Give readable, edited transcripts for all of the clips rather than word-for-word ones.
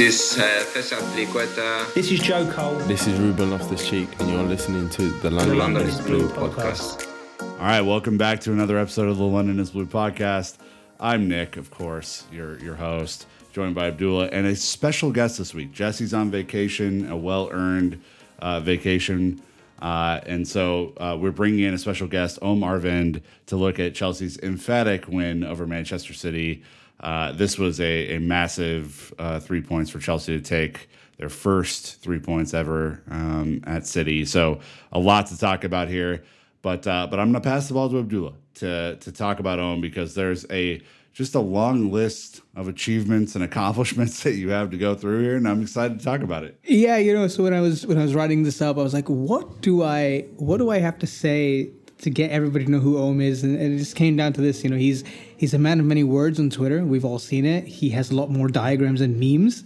This is This is Joe Cole. This is Ruben Loftus-Cheek, and you're listening to the London is Blue podcast. All right, welcome back to another episode of the London is Blue podcast. I'm Nick, of course, your host, joined by Abdullah, and a special guest this week. Jesse's on vacation, a well-earned vacation. And so we're bringing in a special guest, Om Arvind, to look at Chelsea's emphatic win over Manchester City. This was a massive 3 points for Chelsea to take, their first 3 points ever at City. So a lot to talk about here. But I'm going to pass the ball to Abdullah to talk about Om, because there's just a long list of achievements and accomplishments that you have to go through here, and I'm excited to talk about it. Yeah, so when I was writing this up, I was like, what do I have to say to get everybody to know who Om is? And it just came down to this. He's a man of many words on Twitter. We've all seen it. He has a lot more diagrams and memes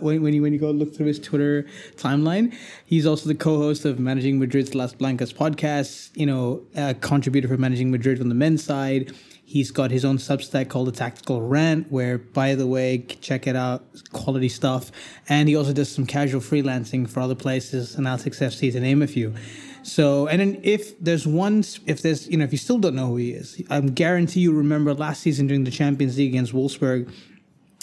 when you go look through his Twitter timeline. He's also the co-host of Managing Madrid's Las Blancas podcast, a contributor for Managing Madrid on the men's side. He's got his own Substack called The Tactical Rant, where, by the way, check it out, quality stuff. And he also does some casual freelancing for other places, and Alex FC, to name a few. So, and then if you still don't know who he is, I guarantee you remember last season during the Champions League against Wolfsburg,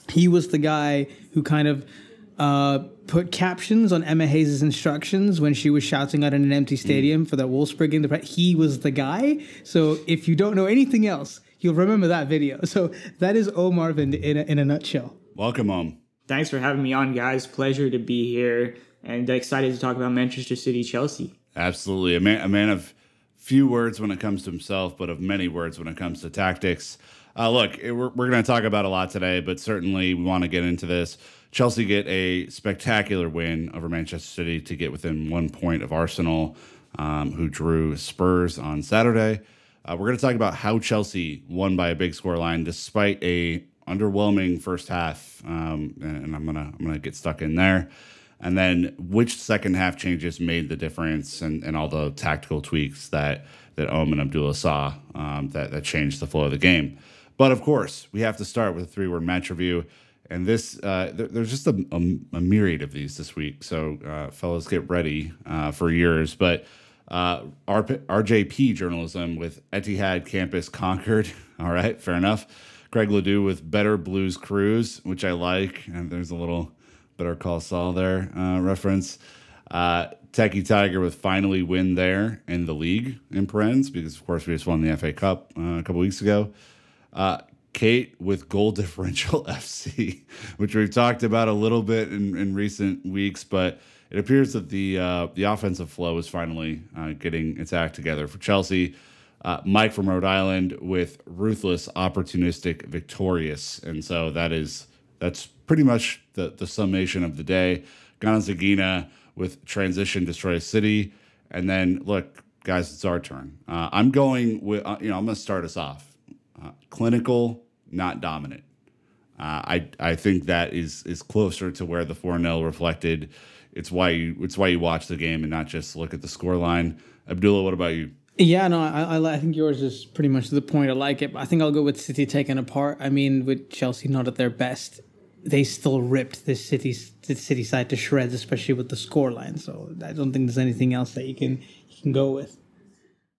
he was the guy who kind of put captions on Emma Hayes' instructions when she was shouting out in an empty stadium for that Wolfsburg game. He was the guy. So if you don't know anything else, you'll remember that video. So that is Om Arvind in a nutshell. Welcome, Om. Thanks for having me on, guys. Pleasure to be here, and excited to talk about Manchester City, Chelsea. Absolutely. A man of few words when it comes to himself, but of many words when it comes to tactics. We're going to talk about a lot today, but certainly we want to get into this. Chelsea get a spectacular win over Manchester City to get within 1 point of Arsenal, who drew Spurs on Saturday. We're going to talk about how Chelsea won by a big scoreline despite an underwhelming first half, and I'm gonna get stuck in there. And then which second half changes made the difference, and all the tactical tweaks that Om and Abdullah saw that changed the flow of the game. But of course, we have to start with a 3-word match review, and this there's just a myriad of these this week. So fellas, get ready for yours, but. RJP journalism with Etihad Campus Concord. All right, fair enough. Craig Ledoux with Better Blues Cruise, which I like. And there's a little Better Call Saul there reference. Techie Tiger with Finally Win There in the League, in parens, because, of course, we just won the FA Cup a couple weeks ago. Kate with Goal Differential FC, which we've talked about a little bit in recent weeks, but it appears that the offensive flow is finally getting its act together for Chelsea. Mike from Rhode Island with Ruthless, Opportunistic, Victorious. And so that's pretty much the summation of the day. Gonzagina with Transition, Destroy City. And then, look, guys, it's our turn. I'm going with, I'm going to start us off. Clinical, not dominant. I think that is closer to where the 4-0 reflected. It's why you watch the game and not just look at the scoreline. Abdullah, what about you? Yeah, no, I think yours is pretty much to the point. I like it. I think I'll go with City taken apart. I mean, with Chelsea not at their best, they still ripped the City side to shreds, especially with the scoreline. So I don't think there's anything else that you can go with.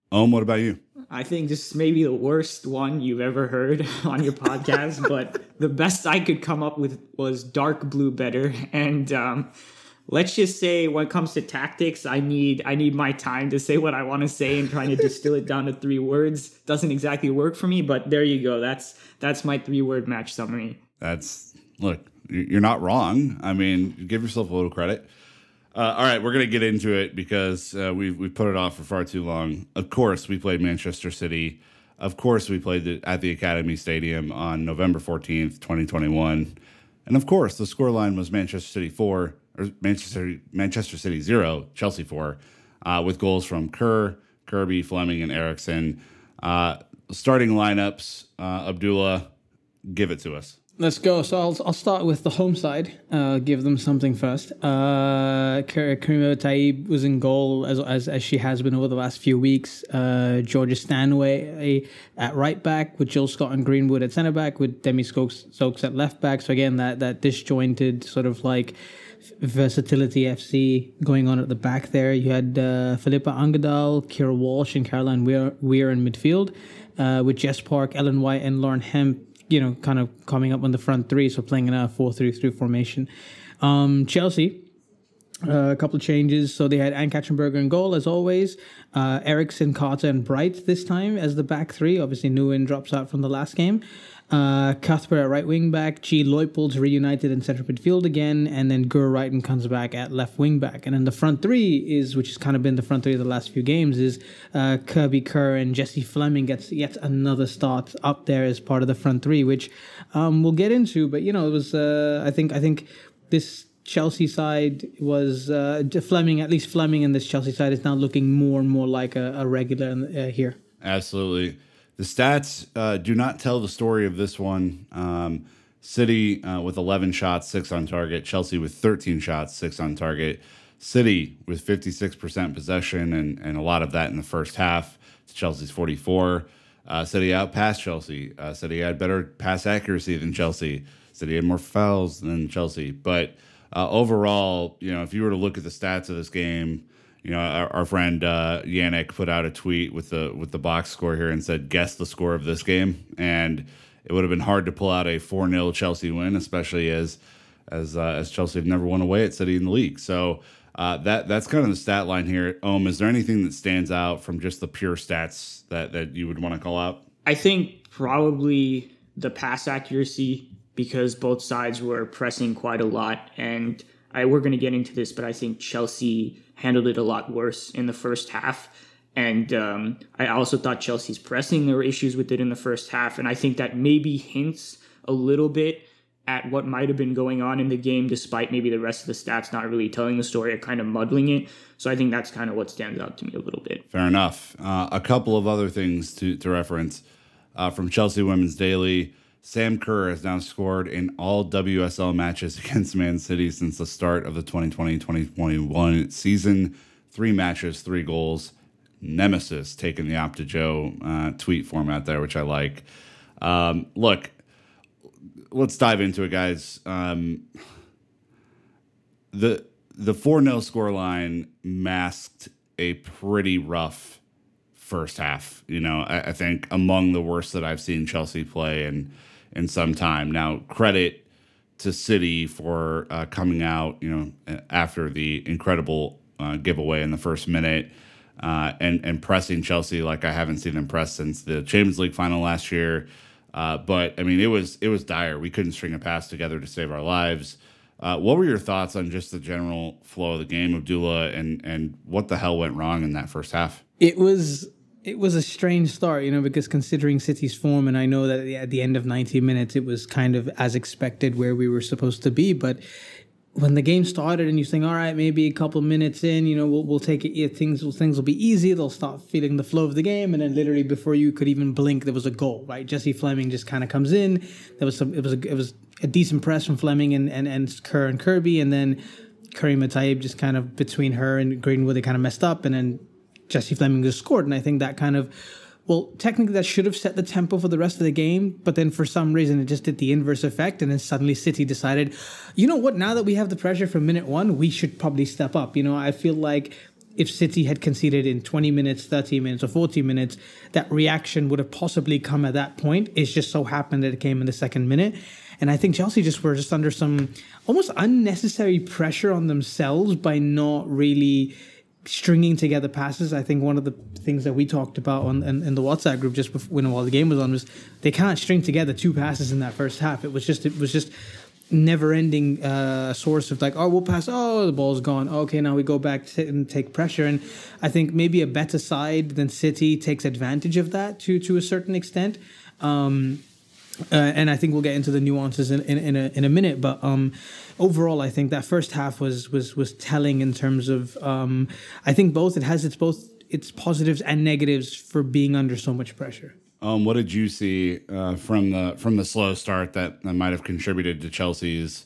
What about you? I think this is maybe the worst one you've ever heard on your podcast, but the best I could come up with was Dark Blue Better. And let's just say when it comes to tactics, I need my time to say what I want to say, and trying to distill it down to 3 words doesn't exactly work for me, but there you go. That's my 3-word match summary. Look, you're not wrong. I mean, give yourself a little credit. All right, we're going to get into it because we've put it off for far too long. Of course, we played Manchester City. Of course, we played at the Academy Stadium on November 14th, 2021. And of course, the scoreline was Manchester City 0, Chelsea 4, with goals from Kerr, Kirby, Fleming, and Eriksson. Starting lineups, Abdullah, give it to us. Let's go. So I'll start with the home side. Give them something first. Karima Taïbi was in goal as she has been over the last few weeks. Georgia Stanway at right back with Jill Scott and Greenwood at centre back with Demi Stokes at left back. So again, that disjointed sort of like versatility FC going on at the back there. You had Filippa Angeldal, Kira Walsh, and Caroline Weir in midfield with Jess Park, Ellen White, and Lauren Hemp, you know, kind of coming up on the front three, so playing in a 4-3-3 formation. Chelsea, a couple of changes. So they had Ann-Katrin Berger in goal, as always. Eriksson, Carter, and Bright this time as the back three. Obviously, Nguyen drops out from the last game. Cuthbert at right wing back, G, Leupolds reunited in central midfield again, and then Wrighton comes back at left wing back. And then the front three is, which has kind of been the front three of the last few games, is Kirby, Kerr, and Jesse Fleming gets yet another start up there as part of the front three, which we'll get into. But you know, it was I think this Chelsea side was Fleming, at least Fleming in this Chelsea side is now looking more and more like a regular here. Absolutely. The stats do not tell the story of this one. City with 11 shots, 6 on target. Chelsea with 13 shots, 6 on target. City with 56% possession and a lot of that in the first half to Chelsea's 44. City outpassed Chelsea. City had better pass accuracy than Chelsea. City had more fouls than Chelsea. But overall, you know, if you were to look at the stats of this game, you know, our friend Yannick put out a tweet with the box score here and said, guess the score of this game. And it would have been hard to pull out a 4-0 Chelsea win, especially as Chelsea have never won away at City in the league. So that's kind of the stat line here. Is there anything that stands out from just the pure stats that you would want to call out? I think probably the pass accuracy, because both sides were pressing quite a lot. And we're going to get into this, but I think Chelsea handled it a lot worse in the first half. And I also thought Chelsea's pressing, there were issues with it in the first half. And I think that maybe hints a little bit at what might have been going on in the game, despite maybe the rest of the stats not really telling the story or kind of muddling it. So I think that's kind of what stands out to me a little bit. Fair enough. A couple of other things to reference from Chelsea Women's Daily. Sam Kerr has now scored in all WSL matches against Man City since the start of the 2020-2021 season. 3 matches, 3 goals. Nemesis taking the Opta Joe tweet format there, which I like. Look, let's dive into it, guys. The 4-0 scoreline masked a pretty rough first half. You know, I think among the worst that I've seen Chelsea play in some time. Now, credit to City for coming out, you know, after the incredible giveaway in the first minute and pressing Chelsea like I haven't seen them press since the Champions League final last year. But I mean, it was dire. We couldn't string a pass together to save our lives. What were your thoughts on just the general flow of the game, Abdullah, and what the hell went wrong in that first half? It was a strange start, you know, because considering City's form, and I know that at the end of 90 minutes, it was kind of as expected where we were supposed to be. But when the game started and you think, all right, maybe a couple minutes in, you know, we'll take it. Yeah, things will be easy. They'll start feeling the flow of the game. And then literally before you could even blink, there was a goal, right? Jesse Fleming just kind of comes in. It was a decent press from Fleming and Kerr and Kirby. And then Karima Taïbi just kind of between her and Greenwood, they kind of messed up. And then Jesse Fleming just scored, and I think that kind of, well, technically that should have set the tempo for the rest of the game, but then for some reason it just did the inverse effect, and then suddenly City decided, you know what, now that we have the pressure from minute one, we should probably step up. You know, I feel like if City had conceded in 20 minutes, 30 minutes, or 40 minutes, that reaction would have possibly come at that point. It just so happened that it came in the second minute. And I think Chelsea were under some almost unnecessary pressure on themselves by not really stringing together passes. I think one of the things that we talked about in the WhatsApp group just before, while the game was on, was they can't string together 2 passes in that first half. It was just never-ending source of like, oh, we'll pass, oh, the ball's gone. Okay, now we go back and take pressure. And I think maybe a better side than City takes advantage of that to a certain extent. And I think we'll get into the nuances in a minute. But overall, I think that first half was telling in terms of I think both it has its positives and negatives for being under so much pressure. What did you see from the slow start that might have contributed to Chelsea's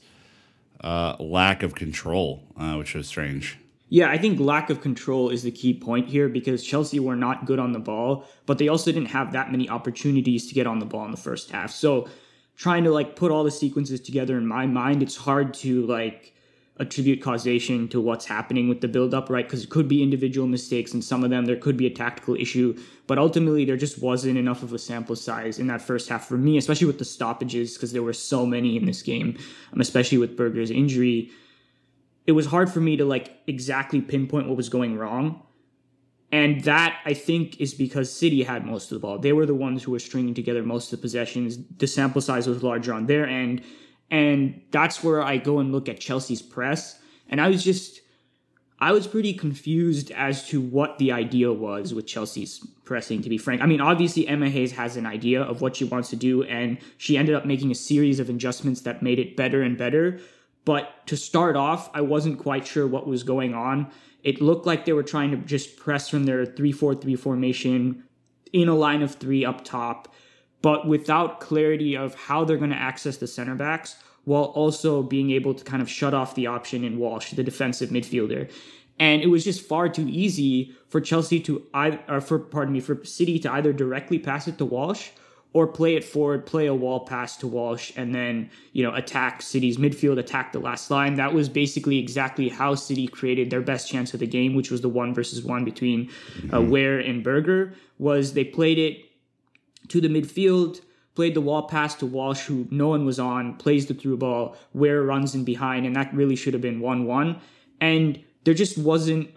lack of control, which was strange? Yeah, I think lack of control is the key point here, because Chelsea were not good on the ball, but they also didn't have that many opportunities to get on the ball in the first half. So trying to put all the sequences together in my mind, it's hard to attribute causation to what's happening with the buildup, right? Because it could be individual mistakes, and some of them there could be a tactical issue, but ultimately there just wasn't enough of a sample size in that first half for me, especially with the stoppages, because there were so many in this game, especially with Berger's injury. It was hard for me to exactly pinpoint what was going wrong. And that, I think, is because City had most of the ball. They were the ones who were stringing together most of the possessions. The sample size was larger on their end. And that's where I go and look at Chelsea's press. And I was pretty confused as to what the idea was with Chelsea's pressing, to be frank. I mean, obviously, Emma Hayes has an idea of what she wants to do, and she ended up making a series of adjustments that made it better and better. But to start off, I wasn't quite sure what was going on. It looked like they were trying to just press from their 3-4-3 formation in a line of three up top, but without clarity of how they're going to access the center backs, while also being able to kind of shut off the option in Walsh, the defensive midfielder. And it was just far too easy for City to either directly pass it to Walsh, or play it forward, play a wall pass to Walsh, and then, attack City's midfield, attack the last line. That was basically exactly how City created their best chance of the game, which was the 1-on-1 between Weir and Berger. Was they played it to the midfield, played the wall pass to Walsh, who no one was on, plays the through ball, Weir runs in behind, and that really should have been 1-1. And there just wasn't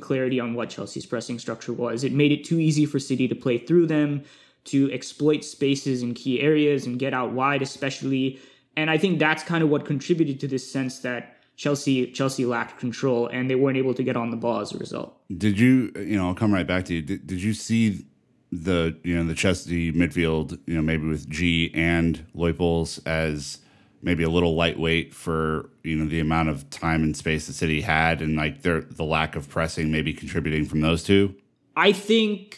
clarity on what Chelsea's pressing structure was. It made it too easy for City to play through them, to exploit spaces in key areas and get out wide especially. And I think that's kind of what contributed to this sense that Chelsea lacked control and they weren't able to get on the ball as a result. Did you, I'll come right back to you. Did you see the, the Chelsea midfield, maybe with G and Leupolds as maybe a little lightweight for, the amount of time and space the City had, and the lack of pressing maybe contributing from those two? I think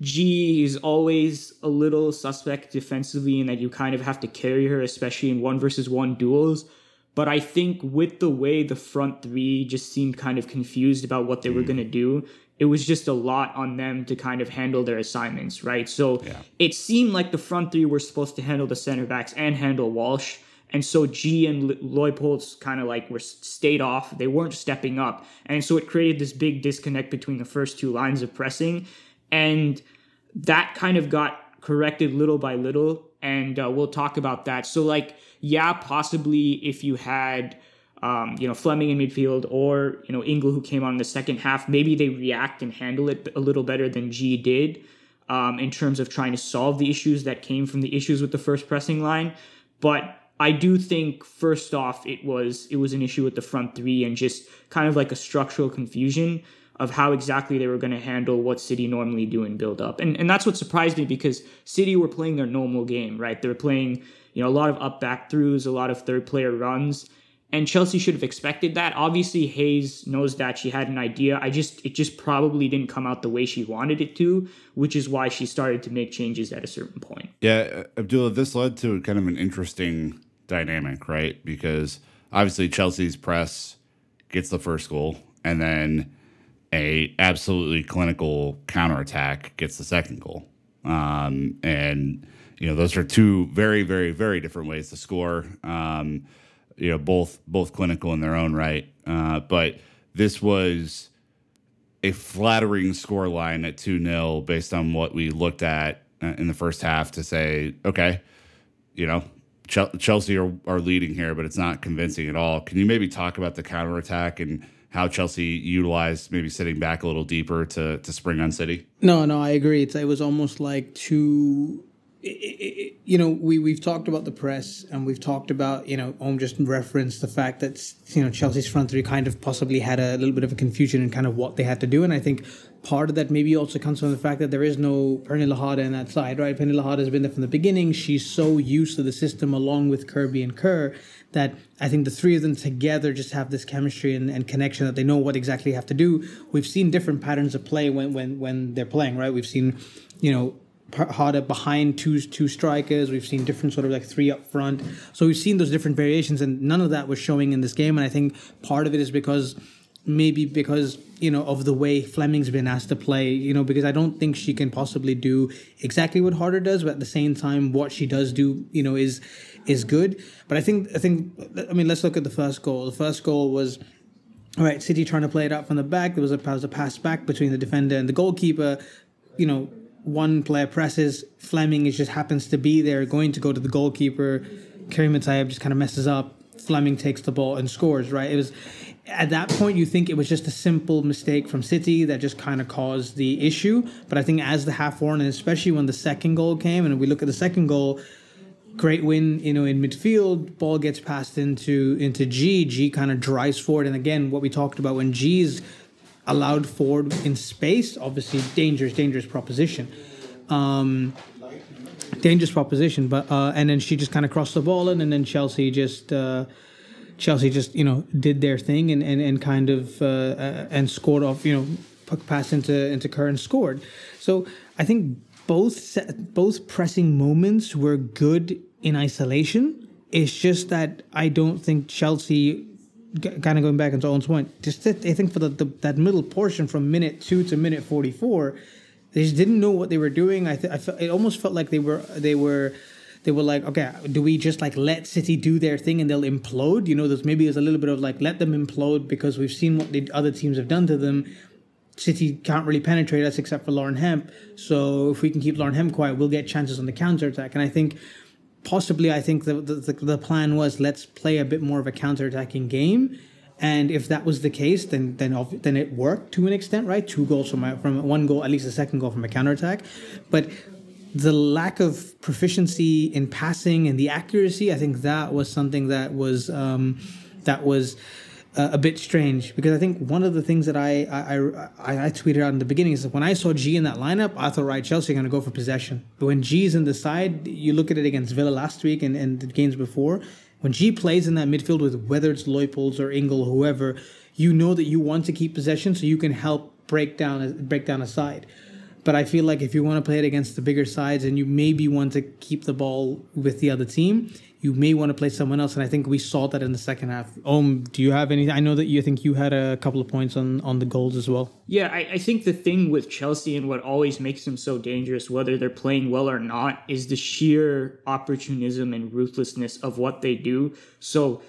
G is always a little suspect defensively, in that you kind of have to carry her, especially in 1-on-1 duels. But I think with the way the front three just seemed kind of confused about what they were going to do, it was just a lot on them to kind of handle their assignments, right? So It seemed like the front three were supposed to handle the center backs and handle Walsh. And so G and Leupolds kind of were stayed off. They weren't stepping up. And so it created this big disconnect between the first two lines of pressing. And that kind of got corrected little by little, and we'll talk about that. So, possibly if you had, Fleming in midfield or, Ingle, who came on in the second half, maybe they react and handle it a little better than G did in terms of trying to solve the issues that came from the issues with the first pressing line. But I do think, first off, it was an issue with the front three and just kind of a structural confusion of how exactly they were going to handle what City normally do in build-up. And that's what surprised me, because City were playing their normal game, right? They were playing, a lot of up-back throughs, a lot of third-player runs, and Chelsea should have expected that. Obviously, Hayes knows that. She had an idea. It just probably didn't come out the way she wanted it to, which is why she started to make changes at a certain point. Yeah, Abdullah, this led to kind of an interesting dynamic, right? Because obviously Chelsea's press gets the first goal, and then a absolutely clinical counterattack gets the second goal. Those are two very, very, very different ways to score, both clinical in their own right. But this was a flattering scoreline at 2-0 based on what we looked at in the first half to say, okay, Chelsea are leading here, but it's not convincing at all. Can you maybe talk about the counterattack and how Chelsea utilized maybe sitting back a little deeper to spring on City? No, I agree. It was almost we've talked about the press, and we've talked about, Om just referenced the fact that, Chelsea's front three kind of possibly had a little bit of a confusion in kind of what they had to do. And I think part of that maybe also comes from the fact that there is no Pernille Harder in that side, right? Pernille Harder has been there from the beginning. She's so used to the system, along with Kirby and Kerr, that I think the three of them together just have this chemistry and connection that they know what exactly they have to do. We've seen different patterns of play when they're playing, right? We've seen, Harder behind two strikers. We've seen different sort of like three up front. So we've seen those different variations, and none of that was showing in this game. And I think part of it is because you know, of the way Fleming's been asked to play, you know, because I don't think she can possibly do exactly what Harder does, but at the same time, what she does do, you know, is good. But I mean, let's look at the first goal. The first goal was, all right, City trying to play it out from the back. There was a pass back between the defender and the goalkeeper. You know, one player presses, Fleming just happens to be there, going to go to the goalkeeper. Karima Taïbi just kind of messes up. Fleming takes the ball and scores, right? It was, at that point, you think it was just a simple mistake from City that just kind of caused the issue. But I think as the half wore on, and especially when the second goal came, and we look at the second goal, great win, you know, in midfield, ball gets passed into G. G kind of drives forward. And again, what we talked about when G's allowed forward in space, obviously dangerous proposition. Dangerous proposition, but and then she just kind of crossed the ball in, and then Chelsea just you know, did their thing and kind of and scored off, you know, puck pass into Kerr and scored. So I think both pressing moments were good in isolation. It's just that I don't think Chelsea, kind of going back into Owen's point, just that I think for that middle portion from minute 2 to minute 44. They just didn't know what they were doing. It almost felt like they were like, okay, do we just like let City do their thing and they'll implode? You know, there's a little bit of like, let them implode because we've seen what the other teams have done to them. City can't really penetrate us except for Lauren Hemp. So if we can keep Lauren Hemp quiet, we'll get chances on the counterattack. And I think possibly the plan was, let's play a bit more of a counterattacking game. And if that was the case, then it worked to an extent, right? 2 goals from one goal, at least the second goal from a counterattack. But the lack of proficiency in passing and the accuracy, I think that was something that was a bit strange. Because I think one of the things that I tweeted out in the beginning is that when I saw G in that lineup, I thought, right, Chelsea are going to go for possession. But when G's in the side, you look at it against Villa last week and the games before, when G plays in that midfield with whether it's Leupolds or Ingle, whoever, you know that you want to keep possession so you can help break down a side. But I feel like if you want to play it against the bigger sides and you maybe want to keep the ball with the other team, you may want to play someone else. And I think we saw that in the second half. Om, do you have anything? I know that you think you had a couple of points on the goals as well. Yeah, I think the thing with Chelsea and what always makes them so dangerous, whether they're playing well or not, is the sheer opportunism and ruthlessness of what they do. So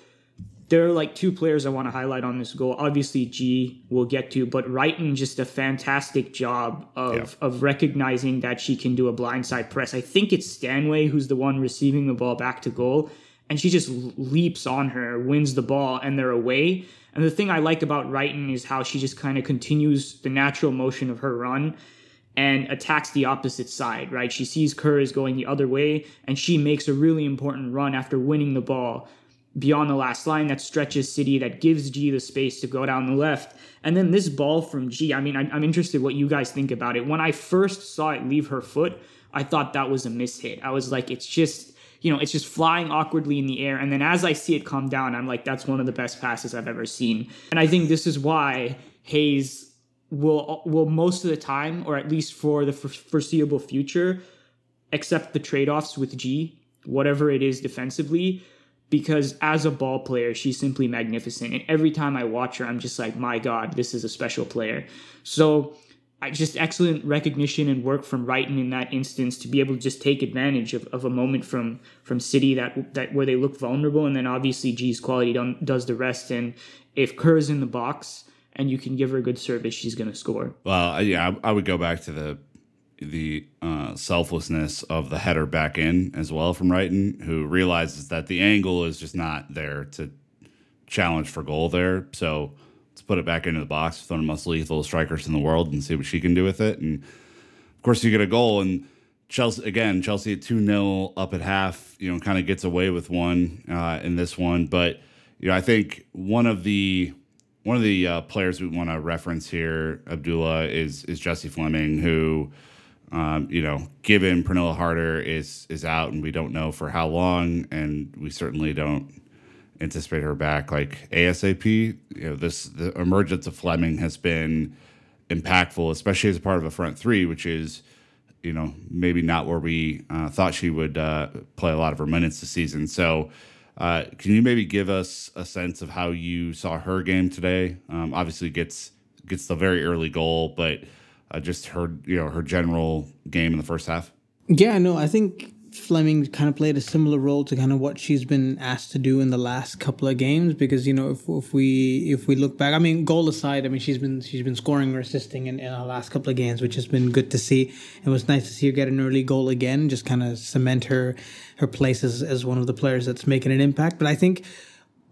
there are like 2 players I want to highlight on this goal. Obviously, G we'll get to, but Wrighton just a fantastic job of recognizing that she can do a blindside press. I think it's Stanway who's the one receiving the ball back to goal, and she just leaps on her, wins the ball, and they're away. And the thing I like about Wrighton is how she just kind of continues the natural motion of her run and attacks the opposite side, right? She sees Kerr is going the other way, and she makes a really important run after winning the ball beyond the last line that stretches City, that gives G the space to go down the left. And then this ball from G, I mean, I'm interested what you guys think about it. When I first saw it leave her foot, I thought that was a mishit. I was like, it's just, you know, it's just flying awkwardly in the air. And then as I see it calm down, I'm like, that's one of the best passes I've ever seen. And I think this is why Hayes will most of the time, or at least for the foreseeable future, accept the trade-offs with G, whatever it is defensively, because as a ball player, she's simply magnificent. And every time I watch her, I'm just like, my God, this is a special player. So just excellent recognition and work from Wrighton in that instance to be able to just take advantage of a moment from City that where they look vulnerable. And then obviously G's quality does the rest. And if Kerr's in the box and you can give her good service, she's going to score. Well, yeah, I would go back to the selflessness of the header back in as well from Wrighton, who realizes that the angle is just not there to challenge for goal there. So let's put it back into the box with one of the most lethal strikers in the world and see what she can do with it. And of course you get a goal, and Chelsea at 2-0 up at half, you know, kind of gets away with one in this one. But, you know, I think one of the players we want to reference here, Abdullah, is Jesse Fleming, who, you know, given Pernille Harder is out and we don't know for how long, and we certainly don't anticipate her back like ASAP. You know, the emergence of Fleming has been impactful, especially as a part of a front three, which is you know, maybe not where we thought she would play a lot of her minutes this season. So can you maybe give us a sense of how you saw her game today? Obviously gets the very early goal, but just her, you know, her general game in the first half. Yeah, no, I think Fleming kind of played a similar role to kind of what she's been asked to do in the last couple of games, because, you know, if we look back, I mean, goal aside, I mean, she's been scoring or assisting in our last couple of games, which has been good to see. It was nice to see her get an early goal again, just kind of cement her place as one of the players that's making an impact. But I think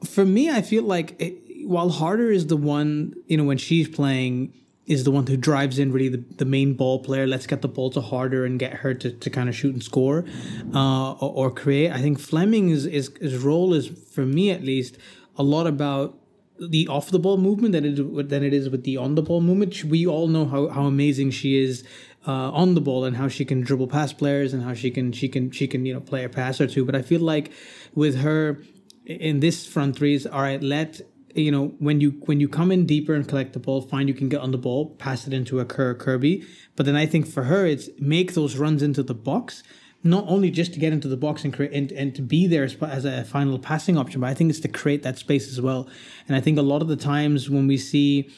for me, I feel like while Harder is the one, you know, when she's playing, is the one who drives in really the main ball player. Let's get the ball to Harder and get her to kind of shoot and score or create. I think Fleming's his role is, for me at least, a lot about the off-the-ball movement than it is with the on-the-ball movement. We all know how amazing she is on the ball and how she can dribble past players and how she can you know, play a pass or two. But I feel like with her in this front three is, all right, let... You know, when you come in deeper and collect the ball, fine, you can get on the ball, pass it into a Kerr or Kirby. But then I think for her, it's make those runs into the box, not only just to get into the box and create and to be there as a final passing option, but I think it's to create that space as well. And I think a lot of the times when we've seen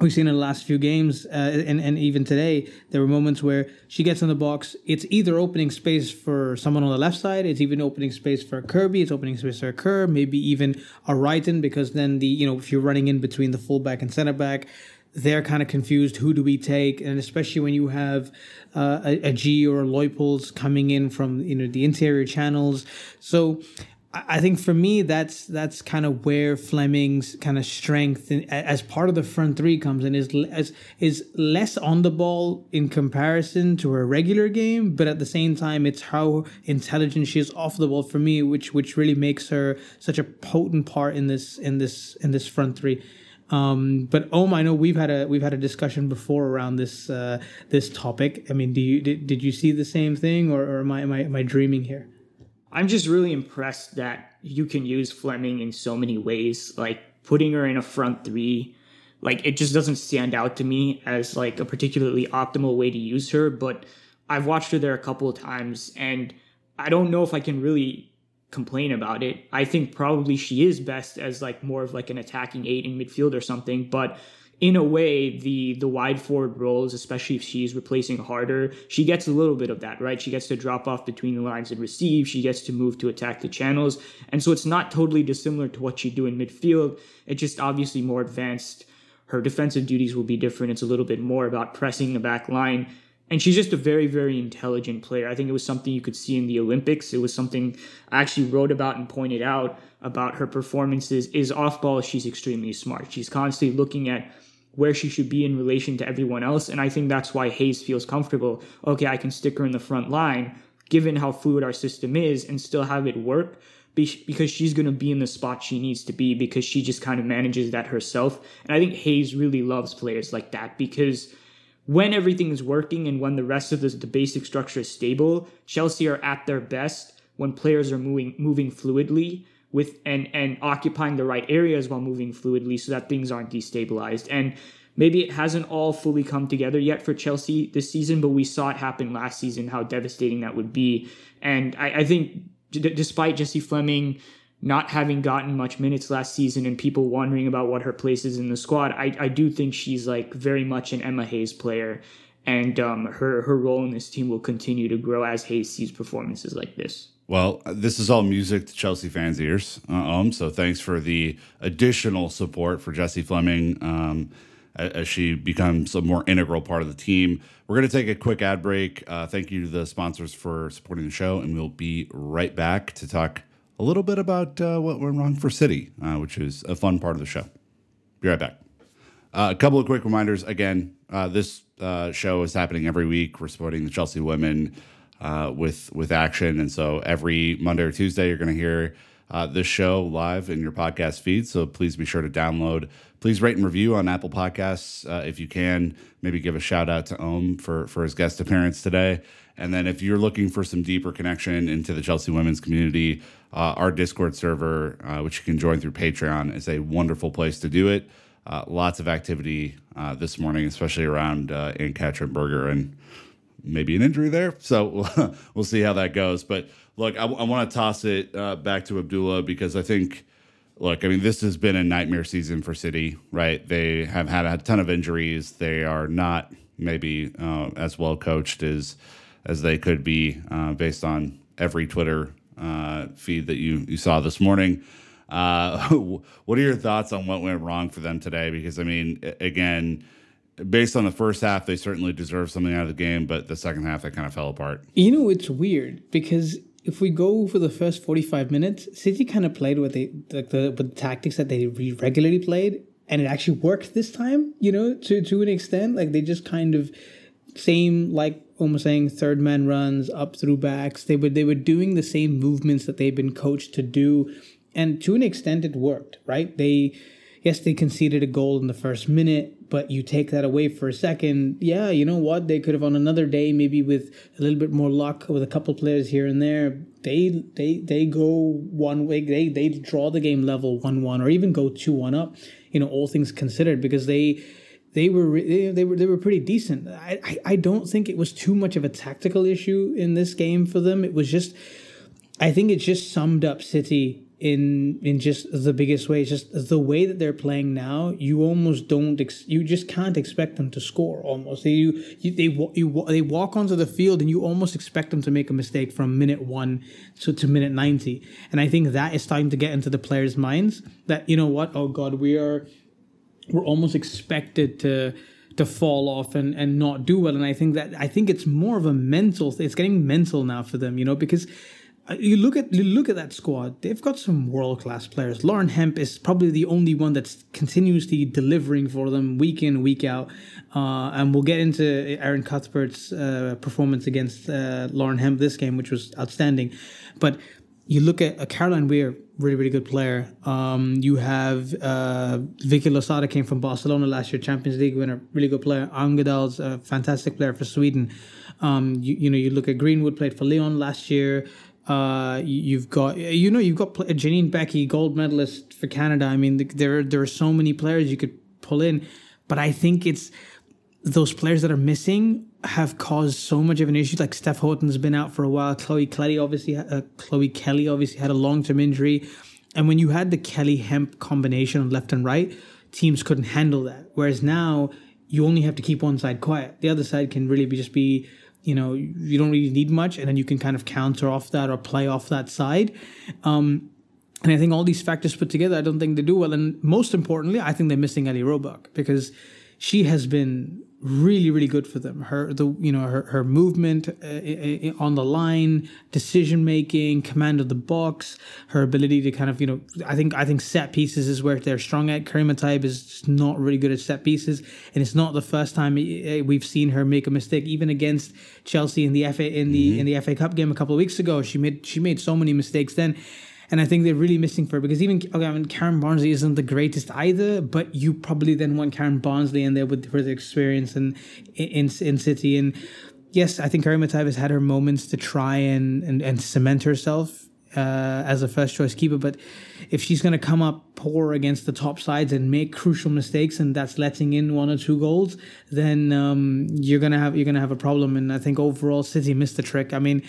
in the last few games, and even today, there were moments where she gets in the box. It's either opening space for someone on the left side. It's even opening space for Kirby. It's opening space for Kerr, maybe even a Wrighton, because then the, you know, if you're running in between the fullback and center back, they're kind of confused. Who do we take? And especially when you have a G or a Leupolds coming in from, you know, the interior channels. So I think for me, that's kind of where Fleming's kind of strength as part of the front three comes in, is less on the ball in comparison to her regular game, but at the same time, it's how intelligent she is off the ball for me, which really makes her such a potent part in this front three. But Om, I know we've had a discussion before around this topic. I mean, did you see the same thing, or am I dreaming here? I'm just really impressed that you can use Fleming in so many ways. Like, putting her in a front three, like, it just doesn't stand out to me as, like, a particularly optimal way to use her. But I've watched her there a couple of times, and I don't know if I can really complain about it. I think probably she is best as, like, more of, like, an attacking eight in midfield or something. But in a way, the wide forward roles, especially if she's replacing Harder, she gets a little bit of that, right? She gets to drop off between the lines and receive. She gets to move to attack the channels. And so it's not totally dissimilar to what she do in midfield. It's just obviously more advanced. Her defensive duties will be different. It's a little bit more about pressing the back line. And she's just a very, very intelligent player. I think it was something you could see in the Olympics. It was something I actually wrote about and pointed out about her performances is off ball. She's extremely smart. She's constantly looking at where she should be in relation to everyone else. And I think that's why Hayes feels comfortable. Okay, I can stick her in the front line, given how fluid our system is, and still have it work, because she's going to be in the spot she needs to be, because she just kind of manages that herself. And I think Hayes really loves players like that, because when everything is working and when the rest of the basic structure is stable, Chelsea are at their best when players are moving fluidly with and occupying the right areas while moving fluidly, so that things aren't destabilized. And maybe it hasn't all fully come together yet for Chelsea this season, but we saw it happen last season, how devastating that would be. And I think despite Jesse Fleming not having gotten much minutes last season and people wondering about what her place is in the squad, I do think she's, like, very much an Emma Hayes player. And her role in this team will continue to grow as Hayes sees performances like this. Well, this is all music to Chelsea fans' ears. So thanks for the additional support for Jesse Fleming as she becomes a more integral part of the team. We're going to take a quick ad break. Thank you to the sponsors for supporting the show, and we'll be right back to talk a little bit about what went wrong for City, which is a fun part of the show. Be right back. A couple of quick reminders. Again, this show is happening every week. We're supporting the Chelsea women with action. And so every Monday or Tuesday, you're going to hear this show live in your podcast feed. So please be sure to download. Please rate and review on Apple Podcasts if you can. Maybe give a shout out to Om for his guest appearance today. And then if you're looking for some deeper connection into the Chelsea women's community, our Discord server, which you can join through Patreon, is a wonderful place to do it. Lots of activity this morning, especially around Ann-Katrin Berger and maybe an injury there. So we'll see how that goes. But look, I want to toss it back to Abdullah because I think, look, I mean, this has been a nightmare season for City, right? They have had a ton of injuries. They are not maybe as well coached as they could be based on every Twitter feed that you saw this morning. What are your thoughts on what went wrong for them today? Because, I mean, again, based on the first half, they certainly deserved something out of the game, but the second half, they kind of fell apart. You know, it's weird because if we go for the first 45 minutes, City kind of played with the tactics that they regularly played, and it actually worked this time, you know, to an extent. Like, they just kind of same, like, almost saying third man runs, up through backs. They were doing the same movements that they've been coached to do, and to an extent it worked, right? They conceded a goal in the first minute, but you take that away for a second. Yeah, you know what? They could have on another day, maybe with a little bit more luck with a couple players here and there, they go one way, they draw the game level 1-1 or even go 2-1 up, you know, all things considered, because they were pretty decent. I don't think it was too much of a tactical issue in this game for them. It was just, I think it just summed up City in just the biggest way. It's just the way that they're playing now. You almost you just can't expect them to score. Almost they walk onto the field and you almost expect them to make a mistake from minute 1 to minute 90. And I think that is starting to get into the players' minds that, you know what? Oh God, we're almost expected to fall off and not do well. And I think it's more of a mental thing. It's getting mental now for them, you know, because you look at that squad, they've got some world-class players. Lauren Hemp is probably the only one that's continuously delivering for them week in, week out. And we'll get into Aaron Cuthbert's performance against Lauren Hemp this game, which was outstanding. But you look at Caroline Weir, really, really good player. You have Vicky Losada came from Barcelona last year, Champions League winner, really good player. Angeldal's a fantastic player for Sweden. You look at Greenwood, played for Lyon last year. You've got Janine Beckie, gold medalist for Canada. I mean, there are so many players you could pull in, but I think it's those players that are missing have caused so much of an issue. Like Steph Houghton's been out for a while. Chloe Kelly obviously had a long-term injury. And when you had the Kelly-Hemp combination on left and right, teams couldn't handle that. Whereas now, you only have to keep one side quiet. The other side can really be, you know, you don't really need much. And then you can kind of counter off that or play off that side. And I think all these factors put together, I don't think they do well. And most importantly, I think they're missing Ellie Roebuck because she has been really, really good for them. Her movement on the line, decision making, command of the box, her ability to kind of, you know, I think set pieces is where they're strong at. Karima Taïbi is just not really good at set pieces, and it's not the first time we've seen her make a mistake. Even against Chelsea in the FA Cup game a couple of weeks ago, she made so many mistakes then. And I think they're really missing for her because Karen Barnsley isn't the greatest either, but you probably then want Karen Barnsley in there with her experience in City. And yes, I think Karima Taïbi has had her moments to try and cement herself as a first-choice keeper, but if she's going to come up poor against the top sides and make crucial mistakes, and that's letting in 1 or 2 goals, then you're going to have a problem. And I think overall, City missed the trick. I mean,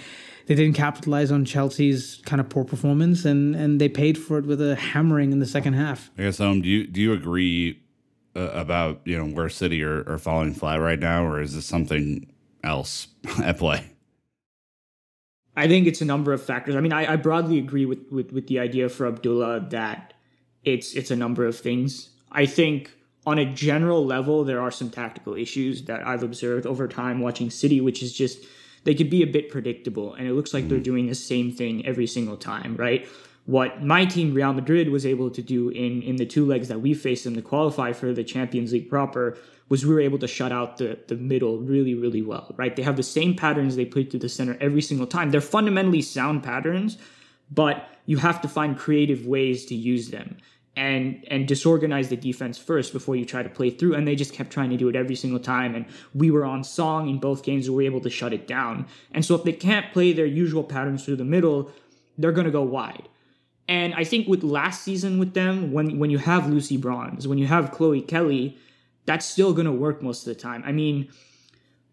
they didn't capitalize on Chelsea's kind of poor performance, and they paid for it with a hammering in the second half. I guess, do you agree about, you know, where City are falling flat right now, or is this something else at play? I think it's a number of factors. I mean, I broadly agree with the idea for Abdullah that it's a number of things. I think on a general level, there are some tactical issues that I've observed over time watching City, which is just, they could be a bit predictable, and it looks like they're doing the same thing every single time, right? What my team, Real Madrid, was able to do in the 2 legs that we faced them to qualify for the Champions League proper was we were able to shut out the middle really, really well, right? They have the same patterns they play through the center every single time. They're fundamentally sound patterns, but you have to find creative ways to use them and disorganize the defense first before you try to play through. And they just kept trying to do it every single time. And we were on song in both games. We were able to shut it down. And so if they can't play their usual patterns through the middle, they're going to go wide. And I think with last season with them, when you have Lucy Bronze, when you have Chloe Kelly, that's still going to work most of the time. I mean,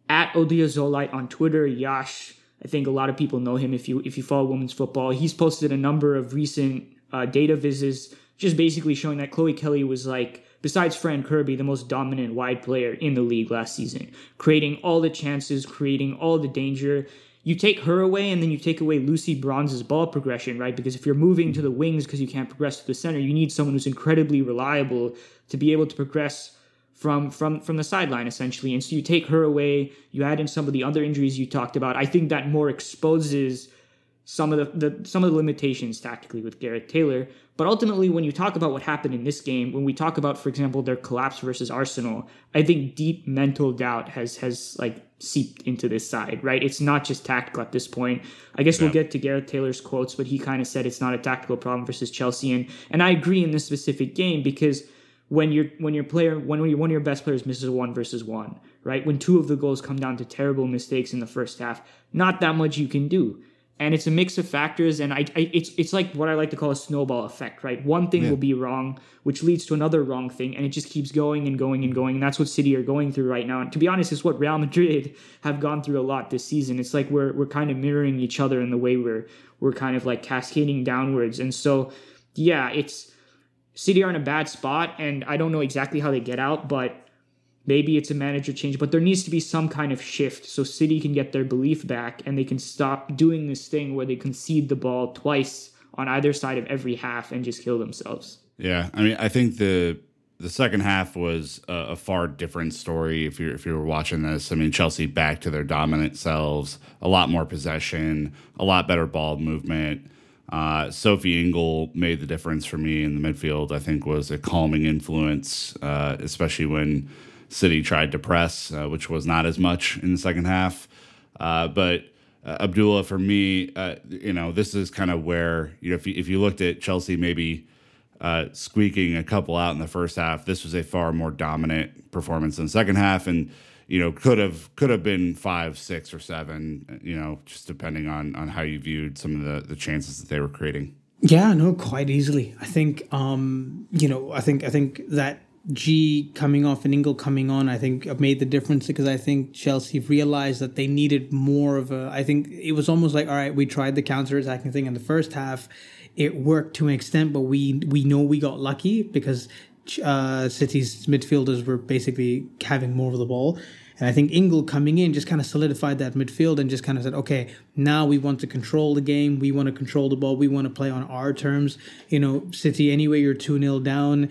at Odiazolite on Twitter. Yash, I think a lot of people know him if you follow women's football. He's posted a number of recent data vises just basically showing that Chloe Kelly was, like, besides Fran Kirby, the most dominant wide player in the league last season, creating all the chances, creating all the danger. You take her away, and then you take away Lucy Bronze's ball progression, right? Because if you're moving to the wings because you can't progress to the center, you need someone who's incredibly reliable to be able to progress from the sideline, essentially. And so you take her away, you add in some of the other injuries you talked about. I think that more exposes some of the limitations tactically with Gareth Taylor. But ultimately, when you talk about what happened in this game, when we talk about, for example, their collapse versus Arsenal, I think deep mental doubt has like seeped into this side, right? It's not just tactical at this point. I guess we'll get to Gareth Taylor's quotes, but he kind of said it's not a tactical problem versus Chelsea. And I agree in this specific game, because when one of your best players misses a 1-on-1, right? When two of the goals come down to terrible mistakes in the first half, not that much you can do. And it's a mix of factors, and it's like what I like to call a snowball effect, right? One thing will be wrong, which leads to another wrong thing, and it just keeps going and going and going. And that's what City are going through right now. And to be honest, it's what Real Madrid have gone through a lot this season. It's like we're kind of mirroring each other in the way we're kind of like cascading downwards. And so, yeah, it's City are in a bad spot, and I don't know exactly how they get out, but maybe it's a manager change, but there needs to be some kind of shift so City can get their belief back and they can stop doing this thing where they concede the ball twice on either side of every half and just kill themselves. Yeah, I mean, I think the second half was a far different story if you were watching this. I mean, Chelsea back to their dominant selves, a lot more possession, a lot better ball movement. Sophie Ingle made the difference for me in the midfield. I think was a calming influence, especially when City tried to press, which was not as much in the second half. But Abdullah, for me, this is kind of where, if you looked at Chelsea maybe squeaking a couple out in the first half, this was a far more dominant performance in the second half, and could have been 5, 6, or 7, just depending on how you viewed some of the chances that they were creating. Yeah, no, quite easily. I think I think that G coming off and Ingle coming on, I think made the difference, because I think Chelsea realized that they needed more of I think it was almost like, all right, we tried the counter-attacking thing in the first half. It worked to an extent, but we know we got lucky because City's midfielders were basically having more of the ball. And I think Ingle coming in just kind of solidified that midfield and just kind of said, okay, now we want to control the game. We want to control the ball. We want to play on our terms. City, anyway, you're 2-0 down.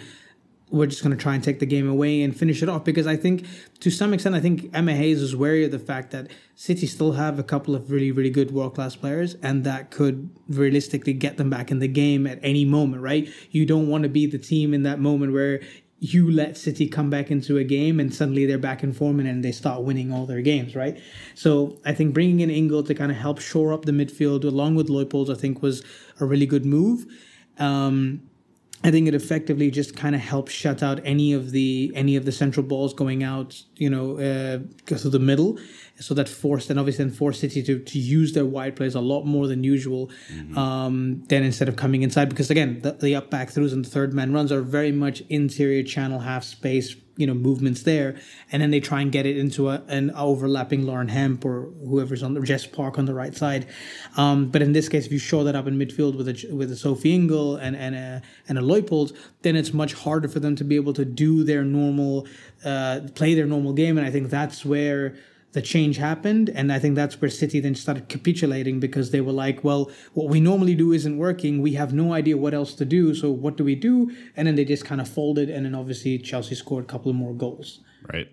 We're just going to try and take the game away and finish it off, because I think, to some extent, Emma Hayes was wary of the fact that City still have a couple of really, really good world-class players, and that could realistically get them back in the game at any moment, right? You don't want to be the team in that moment where you let City come back into a game and suddenly they're back in form and they start winning all their games, right? So I think bringing in Ingle to kind of help shore up the midfield along with Leupolds, I think, was a really good move. I think it effectively just kind of helped shut out any of the central balls going out, because of the middle. So that forced City to use their wide players a lot more than usual. Mm-hmm. Then instead of coming inside, because again, the up back throughs and the third man runs are very much interior channel half space, movements there, and then they try and get it into an overlapping Lauren Hemp or whoever's on Jess Park on the right side. But in this case, if you shore that up in midfield with a Sophie Ingle and a Leupolds, then it's much harder for them to be able to do their normal play their normal game. And I think that's where the change happened, and I think that's where City then started capitulating, because they were like, well, what we normally do isn't working. We have no idea what else to do, so what do we do? And then they just kind of folded, and then obviously Chelsea scored a couple of more goals. Right.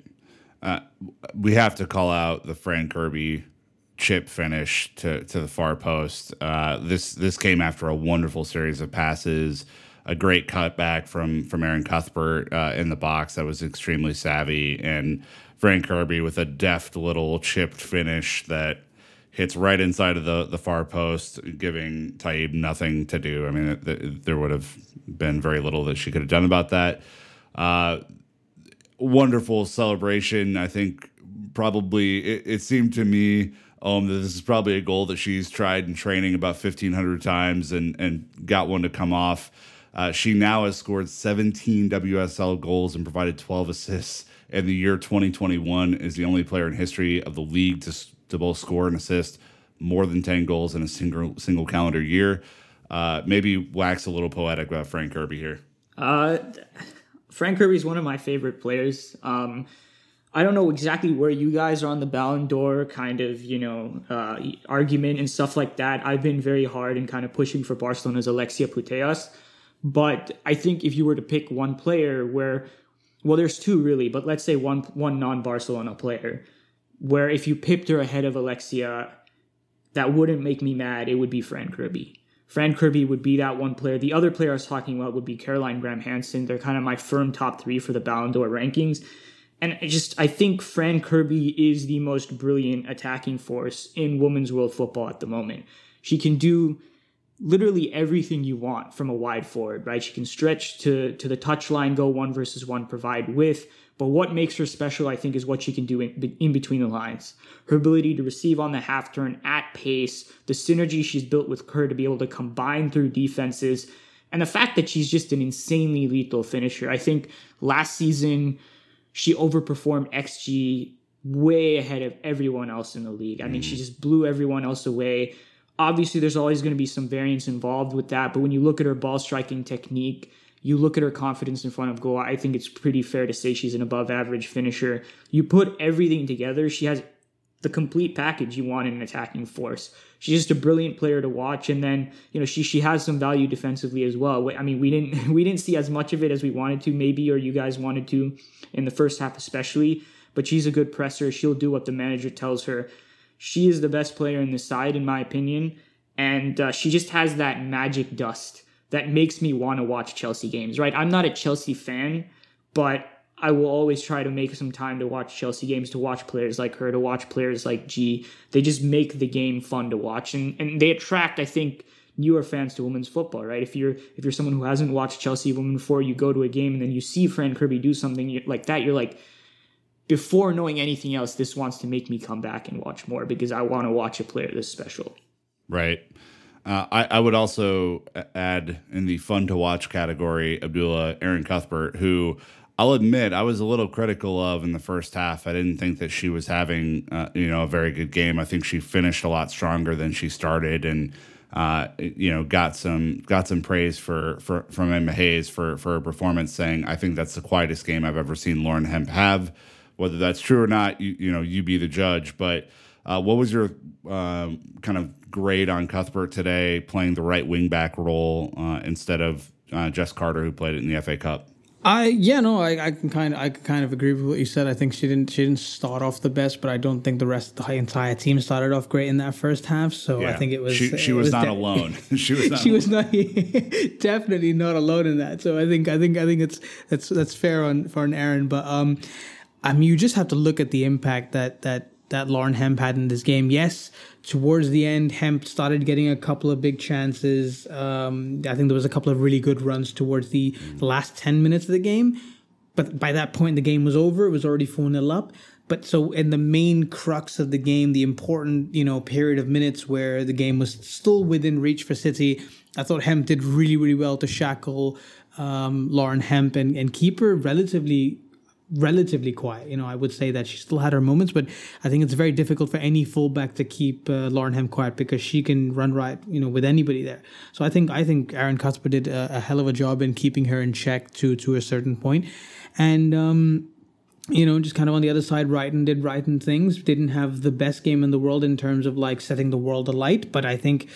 We have to call out the Fran Kirby chip finish to the far post. This came after a wonderful series of passes, a great cutback from Aaron Cuthbert in the box that was extremely savvy, and Fran Kirby with a deft little chipped finish that hits right inside of the far post, giving Taïbi nothing to do. I mean, there would have been very little that she could have done about that. Wonderful celebration. I think probably it seemed to me that this is probably a goal that she's tried in training about 1,500 times and got one to come off. She now has scored 17 WSL goals and provided 12 assists. And the year 2021 is the only player in history of the league to both score and assist more than 10 goals in a single calendar year. Maybe wax a little poetic about Fran Kirby here. Fran Kirby is one of my favorite players. I don't know exactly where you guys are on the Ballon d'Or kind of, argument and stuff like that. I've been very hard and kind of pushing for Barcelona's Alexia Putellas. But I think if you were to pick one player where, well, there's two really, but let's say one non-Barcelona player, where if you pipped her ahead of Alexia, that wouldn't make me mad. It would be Fran Kirby. Fran Kirby would be that one player. The other player I was talking about would be Caroline Graham-Hanson. They're kind of my firm top three for the Ballon d'Or rankings. And I think Fran Kirby is the most brilliant attacking force in women's world football at the moment. She can do literally everything you want from a wide forward, right? She can stretch to the touchline, go 1v1, provide width. But what makes her special, I think, is what she can do in between the lines. Her ability to receive on the half turn at pace, the synergy she's built with Kerr to be able to combine through defenses, and the fact that she's just an insanely lethal finisher. I think last season she overperformed XG way ahead of everyone else in the league. I mean, she just blew everyone else away. Obviously, there's always going to be some variance involved with that. But when you look at her ball striking technique, you look at her confidence in front of goal, I think it's pretty fair to say she's an above average finisher. You put everything together, she has the complete package you want in an attacking force. She's just a brilliant player to watch. And then, she has some value defensively as well. I mean, we didn't see as much of it as we wanted to maybe, or you guys wanted to in the first half especially, but she's a good presser. She'll do what the manager tells her. She is the best player in this side, in my opinion. And she just has that magic dust that makes me want to watch Chelsea games, right? I'm not a Chelsea fan, but I will always try to make some time to watch Chelsea games, to watch players like her, to watch players like G. They just make the game fun to watch. And they attract, I think, newer fans to women's football, right? If you're someone who hasn't watched Chelsea women before, you go to a game and then you see Fran Kirby do something like that, you're like, before knowing anything else, this wants to make me come back and watch more because I want to watch a player this special. Right. I would also add in the fun to watch category, Aaron Cuthbert, who I'll admit I was a little critical of in the first half. I didn't think that she was having, a very good game. I think she finished a lot stronger than she started and, got some praise from Emma Hayes for her performance, saying, I think that's the quietest game I've ever seen Lauren Hemp have. Whether that's true or not, you be the judge, but, what was your kind of grade on Cuthbert today playing the right wing back role instead of Jess Carter, who played it in the FA Cup? I can kind of agree with what you said. I think she didn't start off the best, but I don't think the rest of the entire team started off great in that first half. So yeah. I think it was she was not alone. Definitely not alone in that. So I think that's fair for an Aaron, but you just have to look at the impact that Lauren Hemp had in this game. Yes, towards the end, Hemp started getting a couple of big chances. I think there was a couple of really good runs towards the last 10 minutes of the game. But by that point, the game was over. It was already 4-0 up. But so in the main crux of the game, the important, period of minutes where the game was still within reach for City, I thought Hemp did really, really well to shackle Lauren Hemp and keep her relatively quiet. I would say that she still had her moments, but I think it's very difficult for any fullback to keep Lauren Hemp quiet because she can run riot, with anybody there. So I think Aaron Cuthbert did a hell of a job in keeping her in check to a certain point. And, just kind of on the other side, Wrighton did Wrighton things, didn't have the best game in the world in terms of like setting the world alight. But I think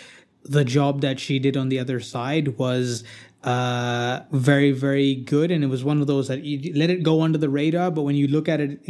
the job that she did on the other side was very, very good. And it was one of those that you let it go under the radar. But when you look at it,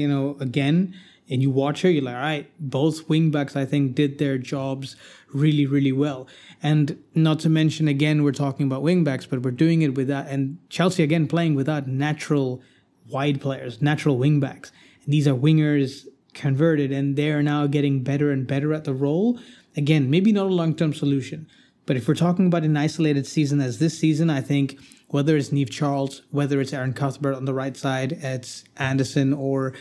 again, and you watch her, you're like, all right, both wingbacks, I think, did their jobs really, really well. And not to mention, again, we're talking about wingbacks, but we're doing it with that. And Chelsea, again, playing without natural wide players, natural wingbacks. And these are wingers converted, and they're now getting better and better at the role. Again, maybe not a long-term solution. But if we're talking about an isolated season as this season, I think whether it's Neve Charles, whether it's Aaron Cuthbert on the right side, it's Anderson or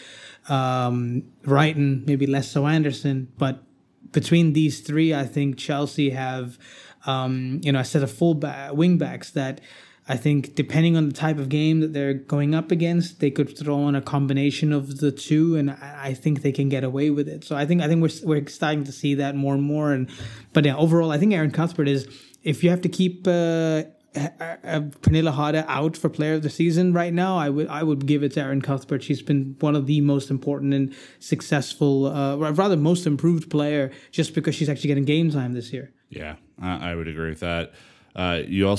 Wrighton, maybe less so Anderson. But between these three, I think Chelsea have, a set of full wing backs that I think depending on the type of game that they're going up against, they could throw on a combination of the two, and I think they can get away with it. So I think we're starting to see that more and more. But yeah, overall, I think Aaron Cuthbert is, if you have to keep Pernille Harder out for player of the season right now, I would give it to Aaron Cuthbert. She's been one of the most important and successful, rather most improved player, just because she's actually getting game time this year. Yeah, I would agree with that. You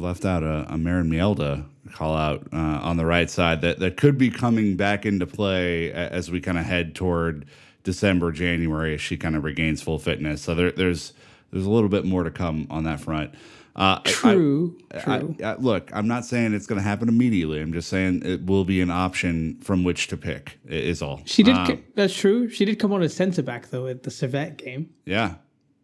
left out a Maren Mielda call out on the right side that could be coming back into play as we kind of head toward December, January, as she kind of regains full fitness. So there's a little bit more to come on that front. True. Look, I'm not saying it's going to happen immediately. I'm just saying it will be an option from which to pick is all. She did. That's true. She did come on as centre back though at the Servette game. Yeah,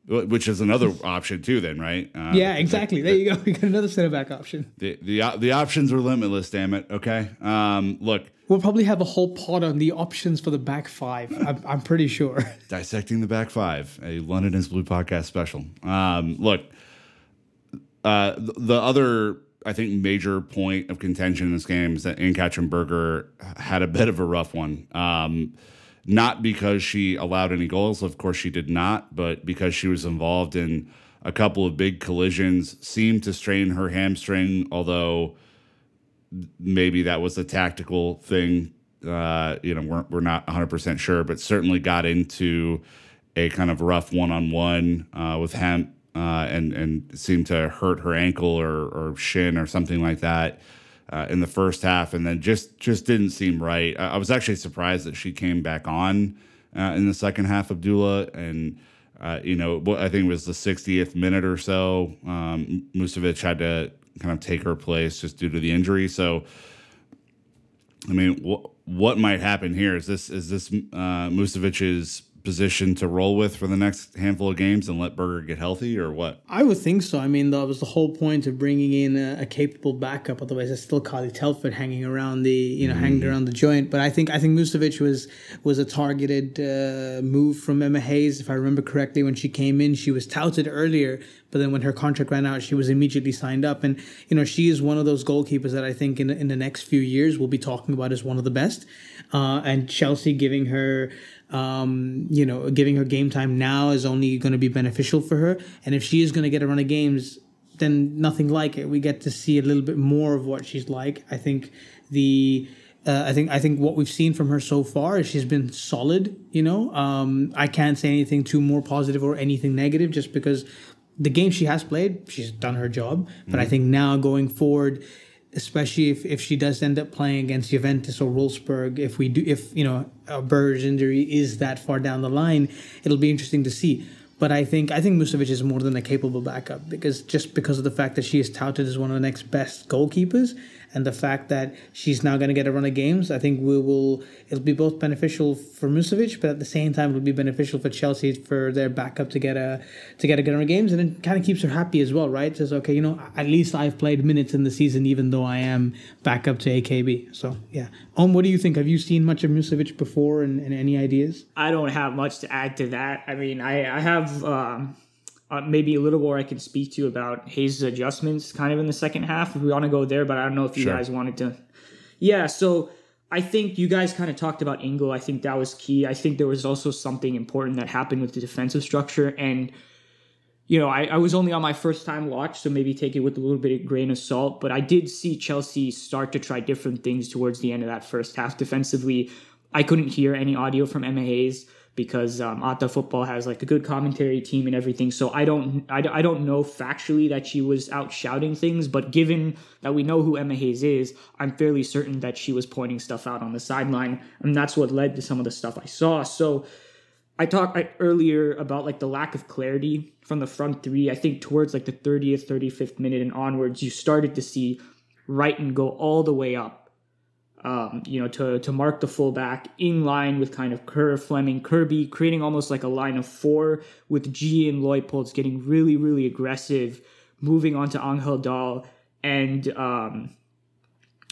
which is another option too. Then right? Yeah, exactly. There you go. We got another centre back option. The options are limitless. Damn it. Okay. Look, we'll probably have a whole pod on the options for the back five. I'm pretty sure. Dissecting the back five, a London is Blue podcast special. Look. The other, I think, major point of contention in this game is that Ann-Katrin Berger had a bit of a rough one. Not because she allowed any goals, of course she did not, but because she was involved in a couple of big collisions, seemed to strain her hamstring, although maybe that was a tactical thing. We're not 100% sure, but certainly got into a kind of rough one-on-one with Hemp. And seemed to hurt her ankle or shin or something like that in the first half, and then just didn't seem right. I was actually surprised that she came back on in the second half, Abdullah, and I think it was the 60th minute or so. Mušović had to kind of take her place just due to the injury. So, I mean, what might happen here? Is this Mušović's position to roll with for the next handful of games and let Berger get healthy, or what? I would think so. I mean, that was the whole point of bringing in a capable backup. Otherwise, it's still Carly Telford hanging around the joint. But I think Mušović was a targeted move from Emma Hayes, if I remember correctly. When she came in, she was touted earlier, but then when her contract ran out, she was immediately signed up. And she is one of those goalkeepers that I think in the next few years we'll be talking about as one of the best. And Chelsea giving her. Giving her game time now is only going to be beneficial for her. And if she is going to get a run of games, then nothing like it. We get to see a little bit more of what she's like. I think what we've seen from her so far is she's been solid. I can't say anything too more positive or anything negative, just because the game she has played, she's done her job. Mm-hmm. But I think now going forward, especially if she does end up playing against Juventus or Wolfsburg, if Berger's injury is that far down the line, it'll be interesting to see. But I think Mušović is more than a capable backup, because of the fact that she is touted as one of the next best goalkeepers, and the fact that she's now going to get a run of games, I think it'll be both beneficial for Mušović, but at the same time it'll be beneficial for Chelsea for their backup to get a run of games, and it kind of keeps her happy as well, right? It says, okay, at least I've played minutes in the season, even though I am back up to AKB. So yeah, what do you think? Have you seen much of Mušović before, and any ideas? I don't have much to add to that. I mean, I have. Maybe a little more I can speak to about Hayes' adjustments kind of in the second half if we want to go there, but I don't know if you guys wanted to. Yeah, so I think you guys kind of talked about Ingle. I think that was key. I think there was also something important that happened with the defensive structure, and I was only on my first time watch, so maybe take it with a little bit of grain of salt, but I did see Chelsea start to try different things towards the end of that first half defensively. I couldn't hear any audio from Emma Hayes, because Atta Football has like a good commentary team and everything. So I don't know factually that she was out shouting things, but given that we know who Emma Hayes is, I'm fairly certain that she was pointing stuff out on the sideline, and that's what led to some of the stuff I saw. So I talked earlier about like the lack of clarity from the front three. I think towards like the 30th, 35th minute and onwards, you started to see Wrighton go all the way up, to mark the fullback in line with kind of Kerr, Fleming, Kirby, creating almost like a line of four with G and Leupolds getting really, really aggressive, moving on to Angeldal and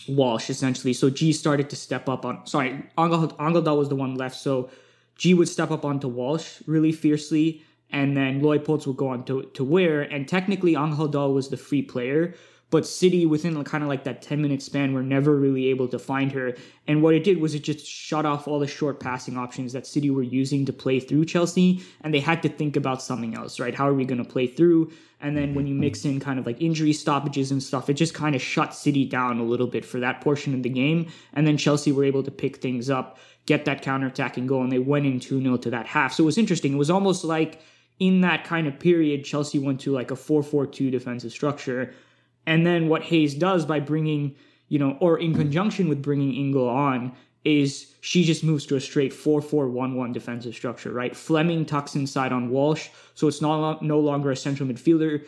Walsh, essentially. So G started to step up on... Sorry, Angeldal was the one left, so G would step up onto Walsh really fiercely, and then Leupolds would go on to Weir, and technically Angeldal was the free player, But City, within kind of like that 10-minute span, were never really able to find her. And what it did was it just shut off all the short passing options that City were using to play through Chelsea. And they had to think about something else, right? How are we going to play through? And then when you mix in kind of like injury stoppages and stuff, it just kind of shut City down a little bit for that portion of the game. And then Chelsea were able to pick things up, get that counterattacking goal, and they went in 2-0 to that half. So it was interesting. It was almost like in that kind of period, Chelsea went to like a 4-4-2 defensive structure. And then what Hayes does by bringing, or in conjunction with bringing Ingle on, is she just moves to a straight 4-4-1-1 defensive structure, right? Fleming tucks inside on Walsh, so it's no longer a central midfielder,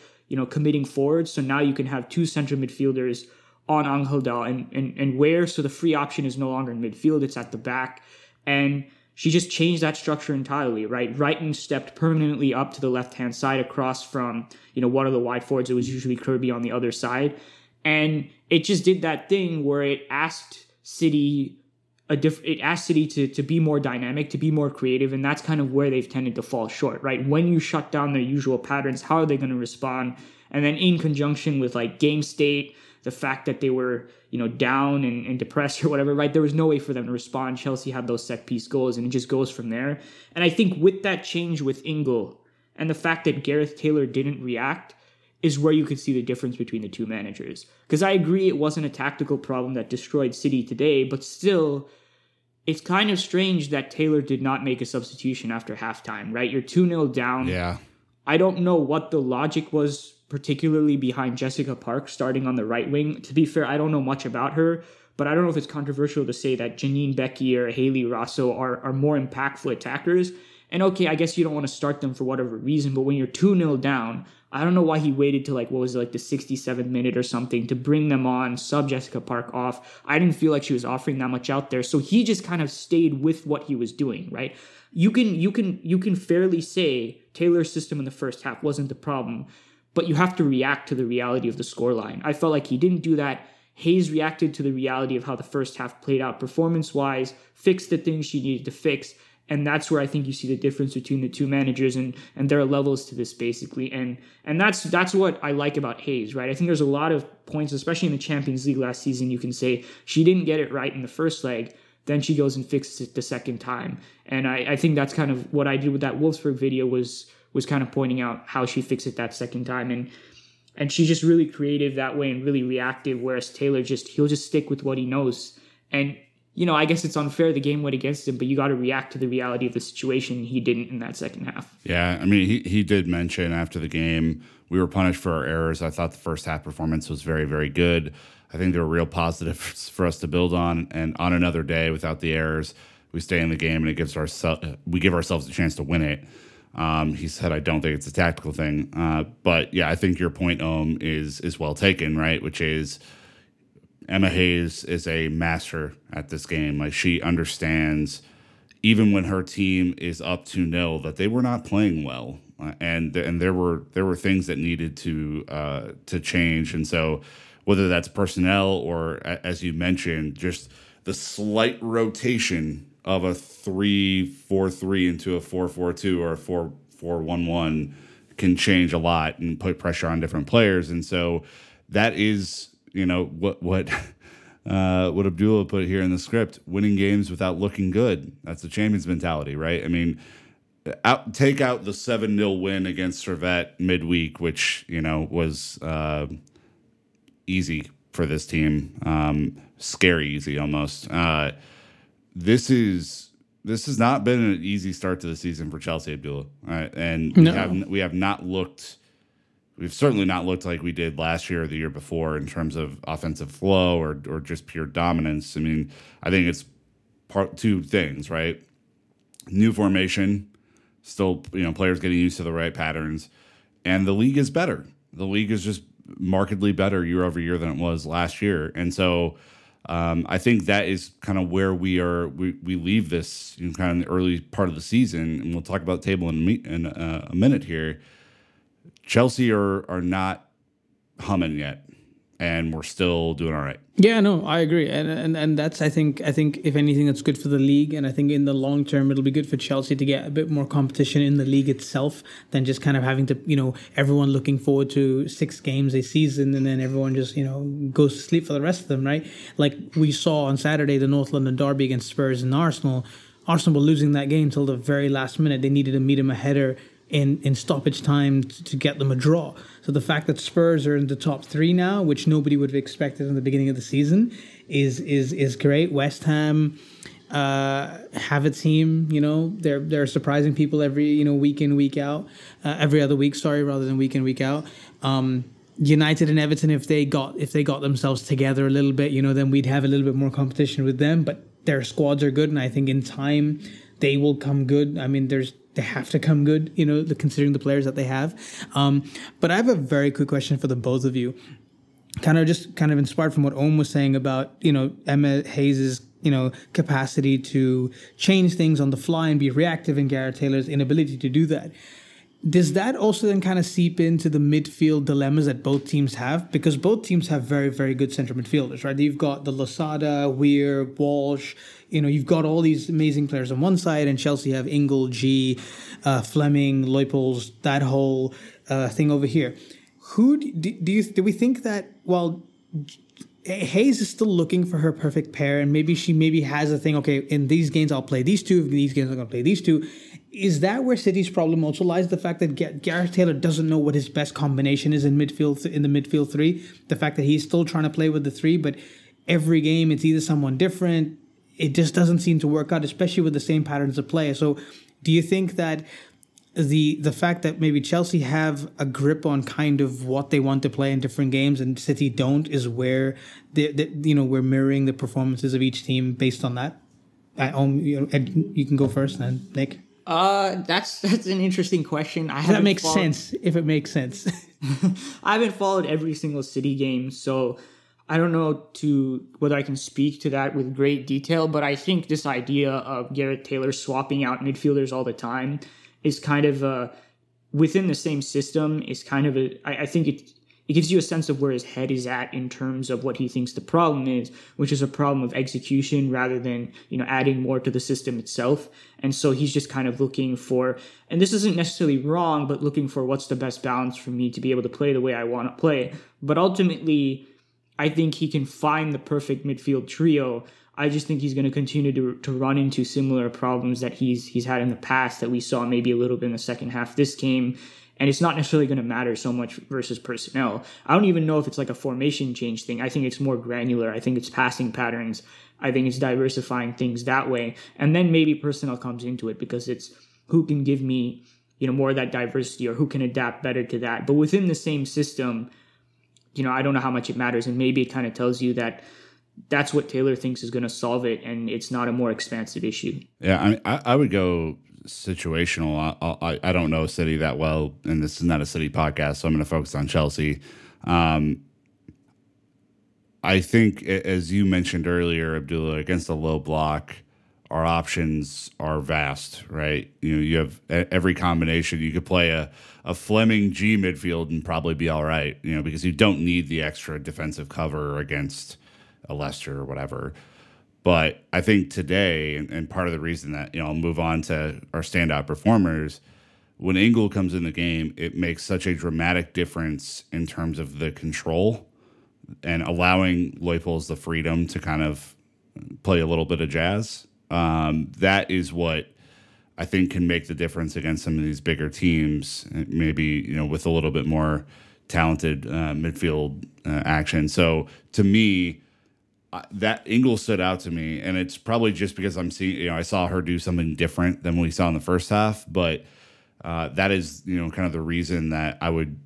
committing forward. So now you can have two central midfielders on Angeldal and Weir, so the free option is no longer in midfield, it's at the back. And she just changed that structure entirely, right? Wrighton stepped permanently up to the left-hand side across from, one of the wide forwards. It was usually Kirby on the other side. And it just did that thing where it asked City to be more dynamic, to be more creative, and that's kind of where they've tended to fall short, right? When you shut down their usual patterns, how are they going to respond? And then in conjunction with, game state, the fact that they were, down and depressed or whatever, right? There was no way for them to respond. Chelsea had those set piece goals, and it just goes from there. And I think with that change with Ingle and the fact that Gareth Taylor didn't react is where you could see the difference between the two managers. Because I agree it wasn't a tactical problem that destroyed City today, but still, it's kind of strange that Taylor did not make a substitution after halftime, right? You're 2-0 down. Yeah. I don't know what the logic was, particularly behind Jessica Park starting on the right wing. To be fair, I don't know much about her, but I don't know if it's controversial to say that Janine Beckie or Haley Rosso are more impactful attackers. And okay, I guess you don't want to start them for whatever reason, but when you're 2-0 down, I don't know why he waited to the 67th minute or something to bring them on, sub Jessica Park off. I didn't feel like she was offering that much out there. So he just kind of stayed with what he was doing, right? You can fairly say Taylor's system in the first half wasn't the problem, but you have to react to the reality of the scoreline. I felt like he didn't do that. Hayes reacted to the reality of how the first half played out performance-wise, fixed the things she needed to fix, and that's where I think you see the difference between the two managers, and there are levels to this, basically. And that's what I like about Hayes, right? I think there's a lot of points, especially in the Champions League last season, you can say she didn't get it right in the first leg, then she goes and fixes it the second time. And I think that's kind of what I did with that Wolfsburg video was kind of pointing out how she fixed it that second time. And she's just really creative that way and really reactive, whereas Taylor, he'll just stick with what he knows. And, I guess it's unfair the game went against him, but you got to react to the reality of the situation. He didn't in that second half. Yeah, I mean, he did mention after the game, we were punished for our errors. I thought the first half performance was very, very good. I think there were real positives for us to build on. And on another day without the errors, we stay in the game and we give ourselves a chance to win it. He said, I don't think it's a tactical thing. But yeah, I think your point, Om, is well taken, right? Which is Emma Hayes is a master at this game. She understands, even when her team is up 2-0, that they were not playing well. And there were things that needed to change. And so whether that's personnel or, as you mentioned, just the slight rotation of a 3-4-3 into a 4-4-2 or a 4-4-1-1 can change a lot and put pressure on different players. And so that is, what Abdullah put here in the script: winning games without looking good. That's the champions mentality, right? I mean, take out the 7-0 win against Servette midweek, which was easy for this team, scary easy almost. This has not been an easy start to the season for Chelsea, Abdullah. Right? And no. We've certainly not looked like we did last year or the year before in terms of offensive flow or just pure dominance. I mean, I think it's two things, right? New formation, still players getting used to the right patterns, and the league is better. The league is just markedly better year over year than it was last year, and so. I think that is kind of where we leave this kind of in the early part of the season, and we'll talk about the table in a minute here. Chelsea are not humming yet. and we're still doing all right. Yeah, no, I agree. And that's, I think if anything, that's good for the league. And I think in the long term, it'll be good for Chelsea to get a bit more competition in the league itself than just kind of having to, you know, everyone looking forward to 6 games a season and then everyone just, you know, goes to sleep for the rest of them, right? Like we saw on Saturday, the North London derby against Spurs and Arsenal. Arsenal were losing that game until the very last minute. They needed to meet him a header in stoppage time to get them a draw. So the fact that Spurs are in the top 3 now, which nobody would have expected in the beginning of the season, is great. West Ham have a team, you know, they're surprising people every, you know, week in, week out, every other week, sorry, rather than week in, week out. United and Everton, if they got themselves together a little bit, you know, then we'd have a little bit more competition with them. But their squads are good, and I think in time they will come good. I mean, they have to come good, you know, considering the players that they have. But I have a very quick question for the both of you, kind of inspired from what Om was saying about, you know, Emma Hayes's, you know, capacity to change things on the fly and be reactive, and Gareth Taylor's inability to do that. Does that also then kind of seep into the midfield dilemmas that both teams have? Because both teams have very, very good central midfielders, right? You've got the Losada, Weir, Walsh. You know, you've got all these amazing players on one side, and Chelsea have Ingle, G, Fleming, Leupolds, that whole thing over here. Who do we think that, well, Hayes is still looking for her perfect pair, and maybe she has a thing, okay, in these games I'll play these two, in these games I'm going to play these two. Is that where City's problem also lies? The fact that Gareth Taylor doesn't know what his best combination is in the midfield 3? The fact that he's still trying to play with the 3, but every game it's either someone different. It just doesn't seem to work out, especially with the same patterns of play. So do you think that the fact that maybe Chelsea have a grip on kind of what they want to play in different games and City don't is where, you know, we're mirroring the performances of each team based on that? You can go first then, Nick. That's an interesting question. If it makes sense. I haven't followed every single City game, so I don't know whether I can speak to that with great detail, but I think this idea of Gareth Taylor swapping out midfielders all the time is kind of within the same system is kind of I think it gives you a sense of where his head is at in terms of what he thinks the problem is, which is a problem of execution rather than, you know, adding more to the system itself. And so he's just kind of looking for, and this isn't necessarily wrong, but looking for what's the best balance for me to be able to play the way I want to play. But ultimately, I think he can find the perfect midfield trio. I just think he's going to continue to run into similar problems that he's had in the past that we saw maybe a little bit in the second half this game. And it's not necessarily going to matter so much versus personnel. I don't even know if it's like a formation change thing. I think it's more granular. I think it's passing patterns. I think it's diversifying things that way. And then maybe personnel comes into it because it's who can give me, you know, more of that diversity or who can adapt better to that. But within the same system, you know, I don't know how much it matters. And maybe it kind of tells you that that's what Taylor thinks is going to solve it, and it's not a more expansive issue. Yeah, I mean, I would go situational. I don't know City that well, and this is not a City podcast, so I'm going to focus on Chelsea. I think, as you mentioned earlier, Abdullah, against the low block, our options are vast, right? You know, you have every combination. You could play a Fleming G midfield and probably be all right, you know, because you don't need the extra defensive cover against a Leicester or whatever. But I think today, and part of the reason that, you know, I'll move on to our standout performers, when Ingle comes in the game, it makes such a dramatic difference in terms of the control and allowing Leupolds the freedom to kind of play a little bit of jazz. That is what I think can make the difference against some of these bigger teams, maybe, you know, with a little bit more talented midfield action. So to me, that Ingle stood out to me, and it's probably just because I'm seeing, you know, I saw her do something different than we saw in the first half, but that is, you know, kind of the reason that I would,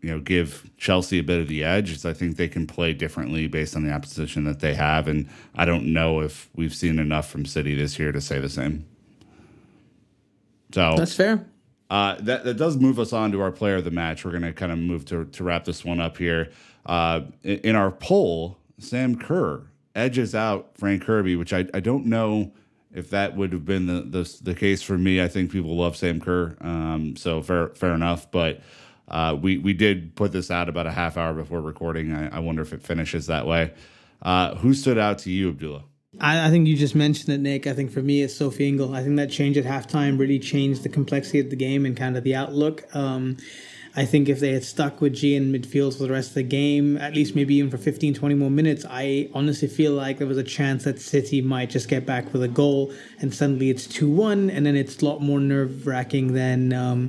you know, give Chelsea a bit of the edge is I think they can play differently based on the opposition that they have, and I don't know if we've seen enough from City this year to say the same. So that's fair. That does move us on to our player of the match. We're going to kind of move to wrap this one up here. In our poll, Sam Kerr edges out Fran Kirby, which I don't know if that would have been the case for me. I think people love Sam Kerr, so fair enough. But We did put this out about a half hour before recording. I wonder if it finishes that way. Who stood out to you, Abdullah? I think you just mentioned it, Nick. I think for me, it's Sophie Ingle. I think that change at halftime really changed the complexity of the game and kind of the outlook. I think if they had stuck with G in midfield for the rest of the game, at least maybe even for 15, 20 more minutes, I honestly feel like there was a chance that City might just get back with a goal and suddenly it's 2-1, and then it's a lot more nerve-wracking than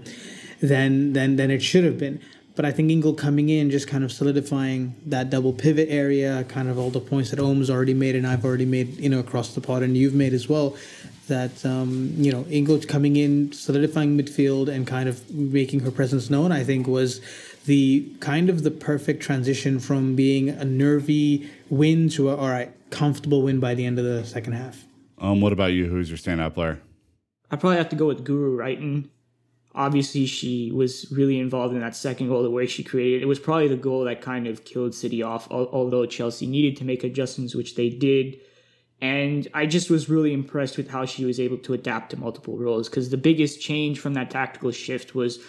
it should have been. But I think Ingle coming in, just kind of solidifying that double pivot area, kind of all the points that Om's already made and I've already made, across the pod, and you've made as well, that, Ingle coming in, solidifying midfield and kind of making her presence known, I think was the kind of the perfect transition from being a nervy win to a, all right, comfortable win by the end of the second half. What about you? Who's your standout player? I probably have to go with Guru Wrighton. Obviously, she was really involved in that second goal, the way she created. It was probably the goal that kind of killed City off, although Chelsea needed to make adjustments, which they did. And I just was really impressed with how she was able to adapt to multiple roles, because the biggest change from that tactical shift was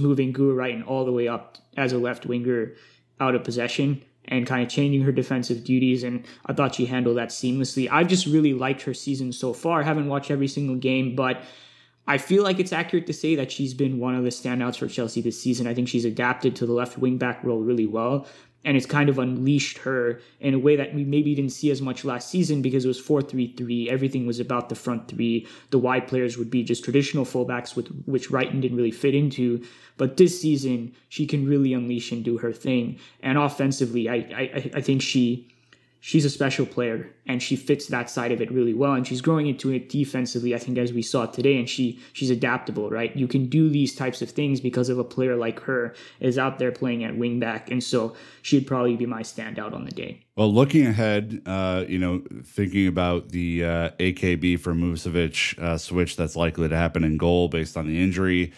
moving Guru Wrighton all the way up as a left winger out of possession and kind of changing her defensive duties. And I thought she handled that seamlessly. I've just really liked her season so far. I haven't watched every single game, but I feel like it's accurate to say that she's been one of the standouts for Chelsea this season. I think she's adapted to the left wing back role really well, and it's kind of unleashed her in a way that we maybe didn't see as much last season, because it was 4-3-3. Everything was about the front three. The wide players would be just traditional fullbacks, with which Wrighton didn't really fit into. But this season, she can really unleash and do her thing. And offensively, I think she's a special player, and she fits that side of it really well. And she's growing into it defensively, I think, as we saw today. And she's adaptable, right? You can do these types of things because of a player like her is out there playing at wing back. And so she'd probably be my standout on the day. Well, looking ahead, thinking about the AKB for Mušović switch that's likely to happen in goal based on the injury,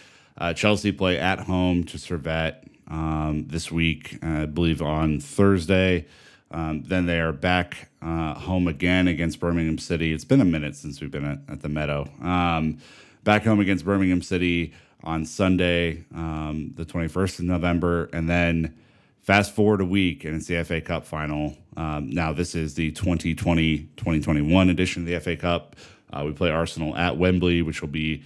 Chelsea play at home to Servette this week, I believe on Thursday. Then they are back home again against Birmingham City. It's been a minute since we've been at the Meadow. Back home against Birmingham City on Sunday, the 21st of November. And then fast forward a week, and it's the FA Cup final. Now this is the 2020-2021 edition of the FA Cup. We play Arsenal at Wembley, which will be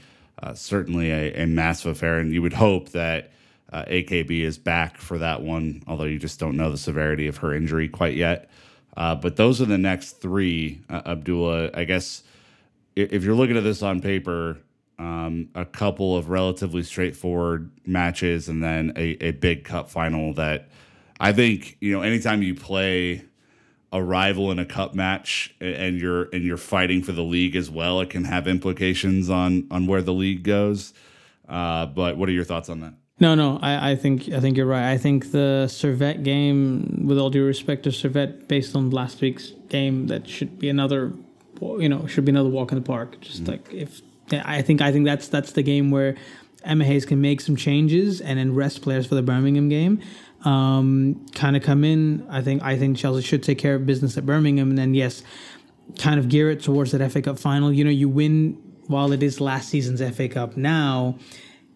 certainly a massive affair. And you would hope that AKB is back for that one, although you just don't know the severity of her injury quite yet. But those are the next three, Abdullah. I guess if you're looking at this on paper, a couple of relatively straightforward matches and then a big cup final that I think, anytime you play a rival in a cup match and you're fighting for the league as well, it can have implications on where the league goes. But what are your thoughts on that? No, I think you're right. I think the Servette game, with all due respect to Servette, based on last week's game, that should be another, walk in the park. Just I think that's the game where Emma Hayes can make some changes and then rest players for the Birmingham game. Kind of come in. I think Chelsea should take care of business at Birmingham, and then yes, kind of gear it towards that FA Cup final. You win while it is last season's FA Cup now.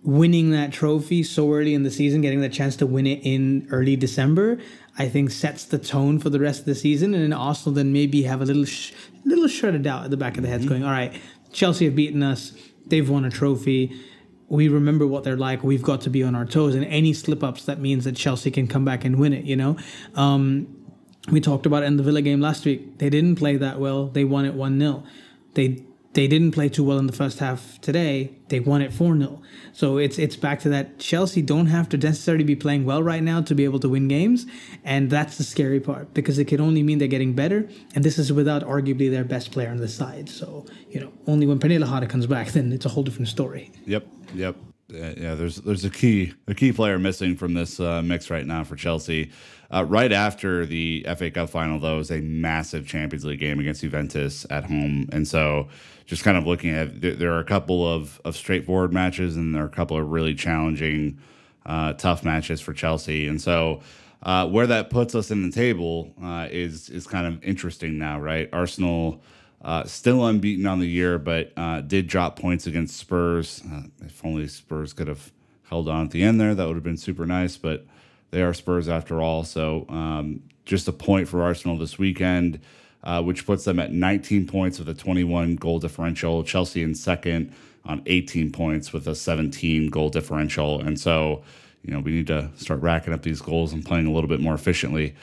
Winning that trophy so early in the season, getting the chance to win it in early December, I think sets the tone for the rest of the season. And then Arsenal then maybe have a little shred of doubt at the back of their heads going, all right, Chelsea have beaten us. They've won a trophy. We remember what they're like. We've got to be on our toes. And any slip-ups, that means that Chelsea can come back and win it, We talked about it in the Villa game last week. They didn't play that well. They won it 1-0. They didn't play too well in the first half today. They won it 4-0. So it's back to that. Chelsea don't have to necessarily be playing well right now to be able to win games. And that's the scary part, because it could only mean they're getting better. And this is without arguably their best player on the side. So, only when Pernille Harder comes back, then it's a whole different story. Yep. There's a key player missing from this mix right now for Chelsea. Right after the FA Cup final, though, is a massive Champions League game against Juventus at home. And so just kind of looking at, there are a couple of straightforward matches, and there are a couple of really challenging, tough matches for Chelsea. And so where that puts us in the table is kind of interesting now, right? Arsenal still unbeaten on the year, but did drop points against Spurs. If only Spurs could have held on at the end there. That would have been super nice, but they are Spurs after all. So just a point for Arsenal this weekend, which puts them at 19 points with a 21-goal differential. Chelsea in second on 18 points with a 17-goal differential. And so, you know, we need to start racking up these goals and playing a little bit more efficiently.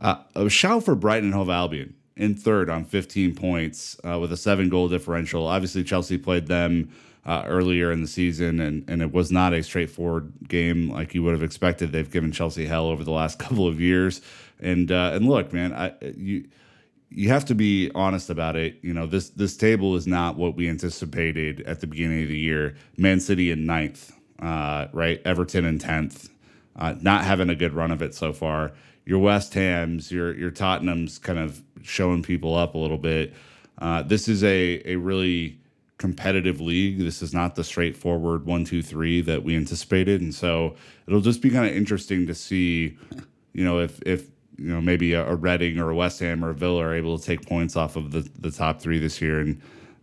A shout for Brighton and Hove Albion in third on 15 points with a 7-goal differential. Obviously, Chelsea played them earlier in the season, and it was not a straightforward game like you would have expected. They've given Chelsea hell over the last couple of years. And look, man, you have to be honest about it. You know, this table is not what we anticipated at the beginning of the year. Man City in ninth, right? Everton in 10th, not having a good run of it so far. Your West Ham's, your Tottenham's kind of showing people up a little bit. This is a really competitive league. This is not the straightforward 1, 2, 3 that we anticipated. And so it'll just be kind of interesting to see, you know, if you know, maybe a Reading or a West Ham or a Villa are able to take points off of the top three this year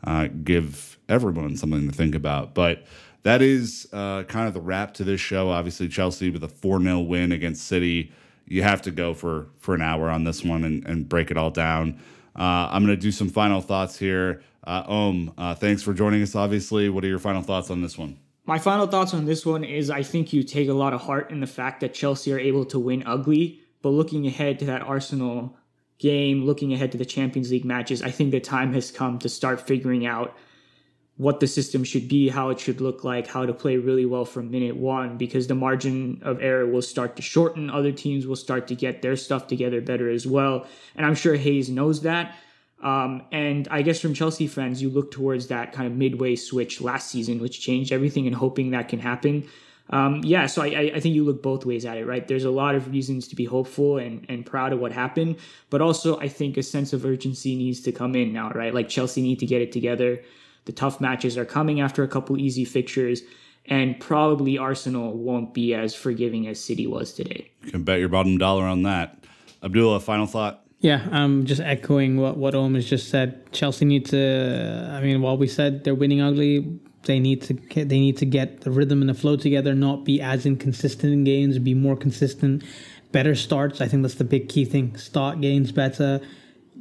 and give everyone something to think about. But that is kind of the wrap to this show. Obviously, Chelsea with a 4-0 win against City. You have to go for an hour on this one and break it all down. I'm going to do some final thoughts here. Om, thanks for joining us, obviously. What are your final thoughts on this one? My final thoughts on this one is I think you take a lot of heart in the fact that Chelsea are able to win ugly. But looking ahead to that Arsenal game, looking ahead to the Champions League matches, I think the time has come to start figuring out what the system should be, how it should look like, how to play really well from minute one, because the margin of error will start to shorten. Other teams will start to get their stuff together better as well. And I'm sure Hayes knows that. And I guess from Chelsea fans, you look towards that kind of midway switch last season, which changed everything, and hoping that can happen. So I think you look both ways at it, right? There's a lot of reasons to be hopeful and proud of what happened, but also I think a sense of urgency needs to come in now, right? Like Chelsea need to get it together. The tough matches are coming after a couple easy fixtures, and probably Arsenal won't be as forgiving as City was today. You can bet your bottom dollar on that. Abdullah, final thought? Yeah, just echoing what Om has just said. Chelsea need to, while we said they're winning ugly, They need to get the rhythm and the flow together, not be as inconsistent in games, be more consistent, better starts. I think that's the big key thing. Start games better,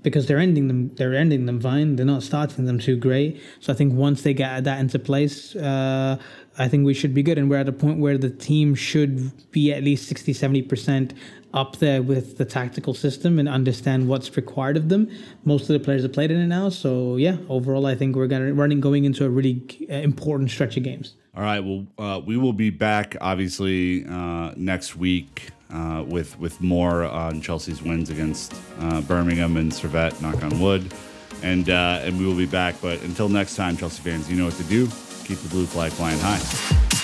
because they're ending them fine. They're not starting them too great. So I think once they get that into place, I think we should be good. And we're at a point where the team should be at least 60-70% up there with the tactical system and understand what's required of them. Most of the players have played in it now. So, yeah, overall, I think we're going into a really important stretch of games. All right. Well, we will be back, obviously, next week with more on Chelsea's wins against Birmingham and Servette, knock on wood. And we will be back. But until next time, Chelsea fans, you know what to do. Keep the blue flag flying high.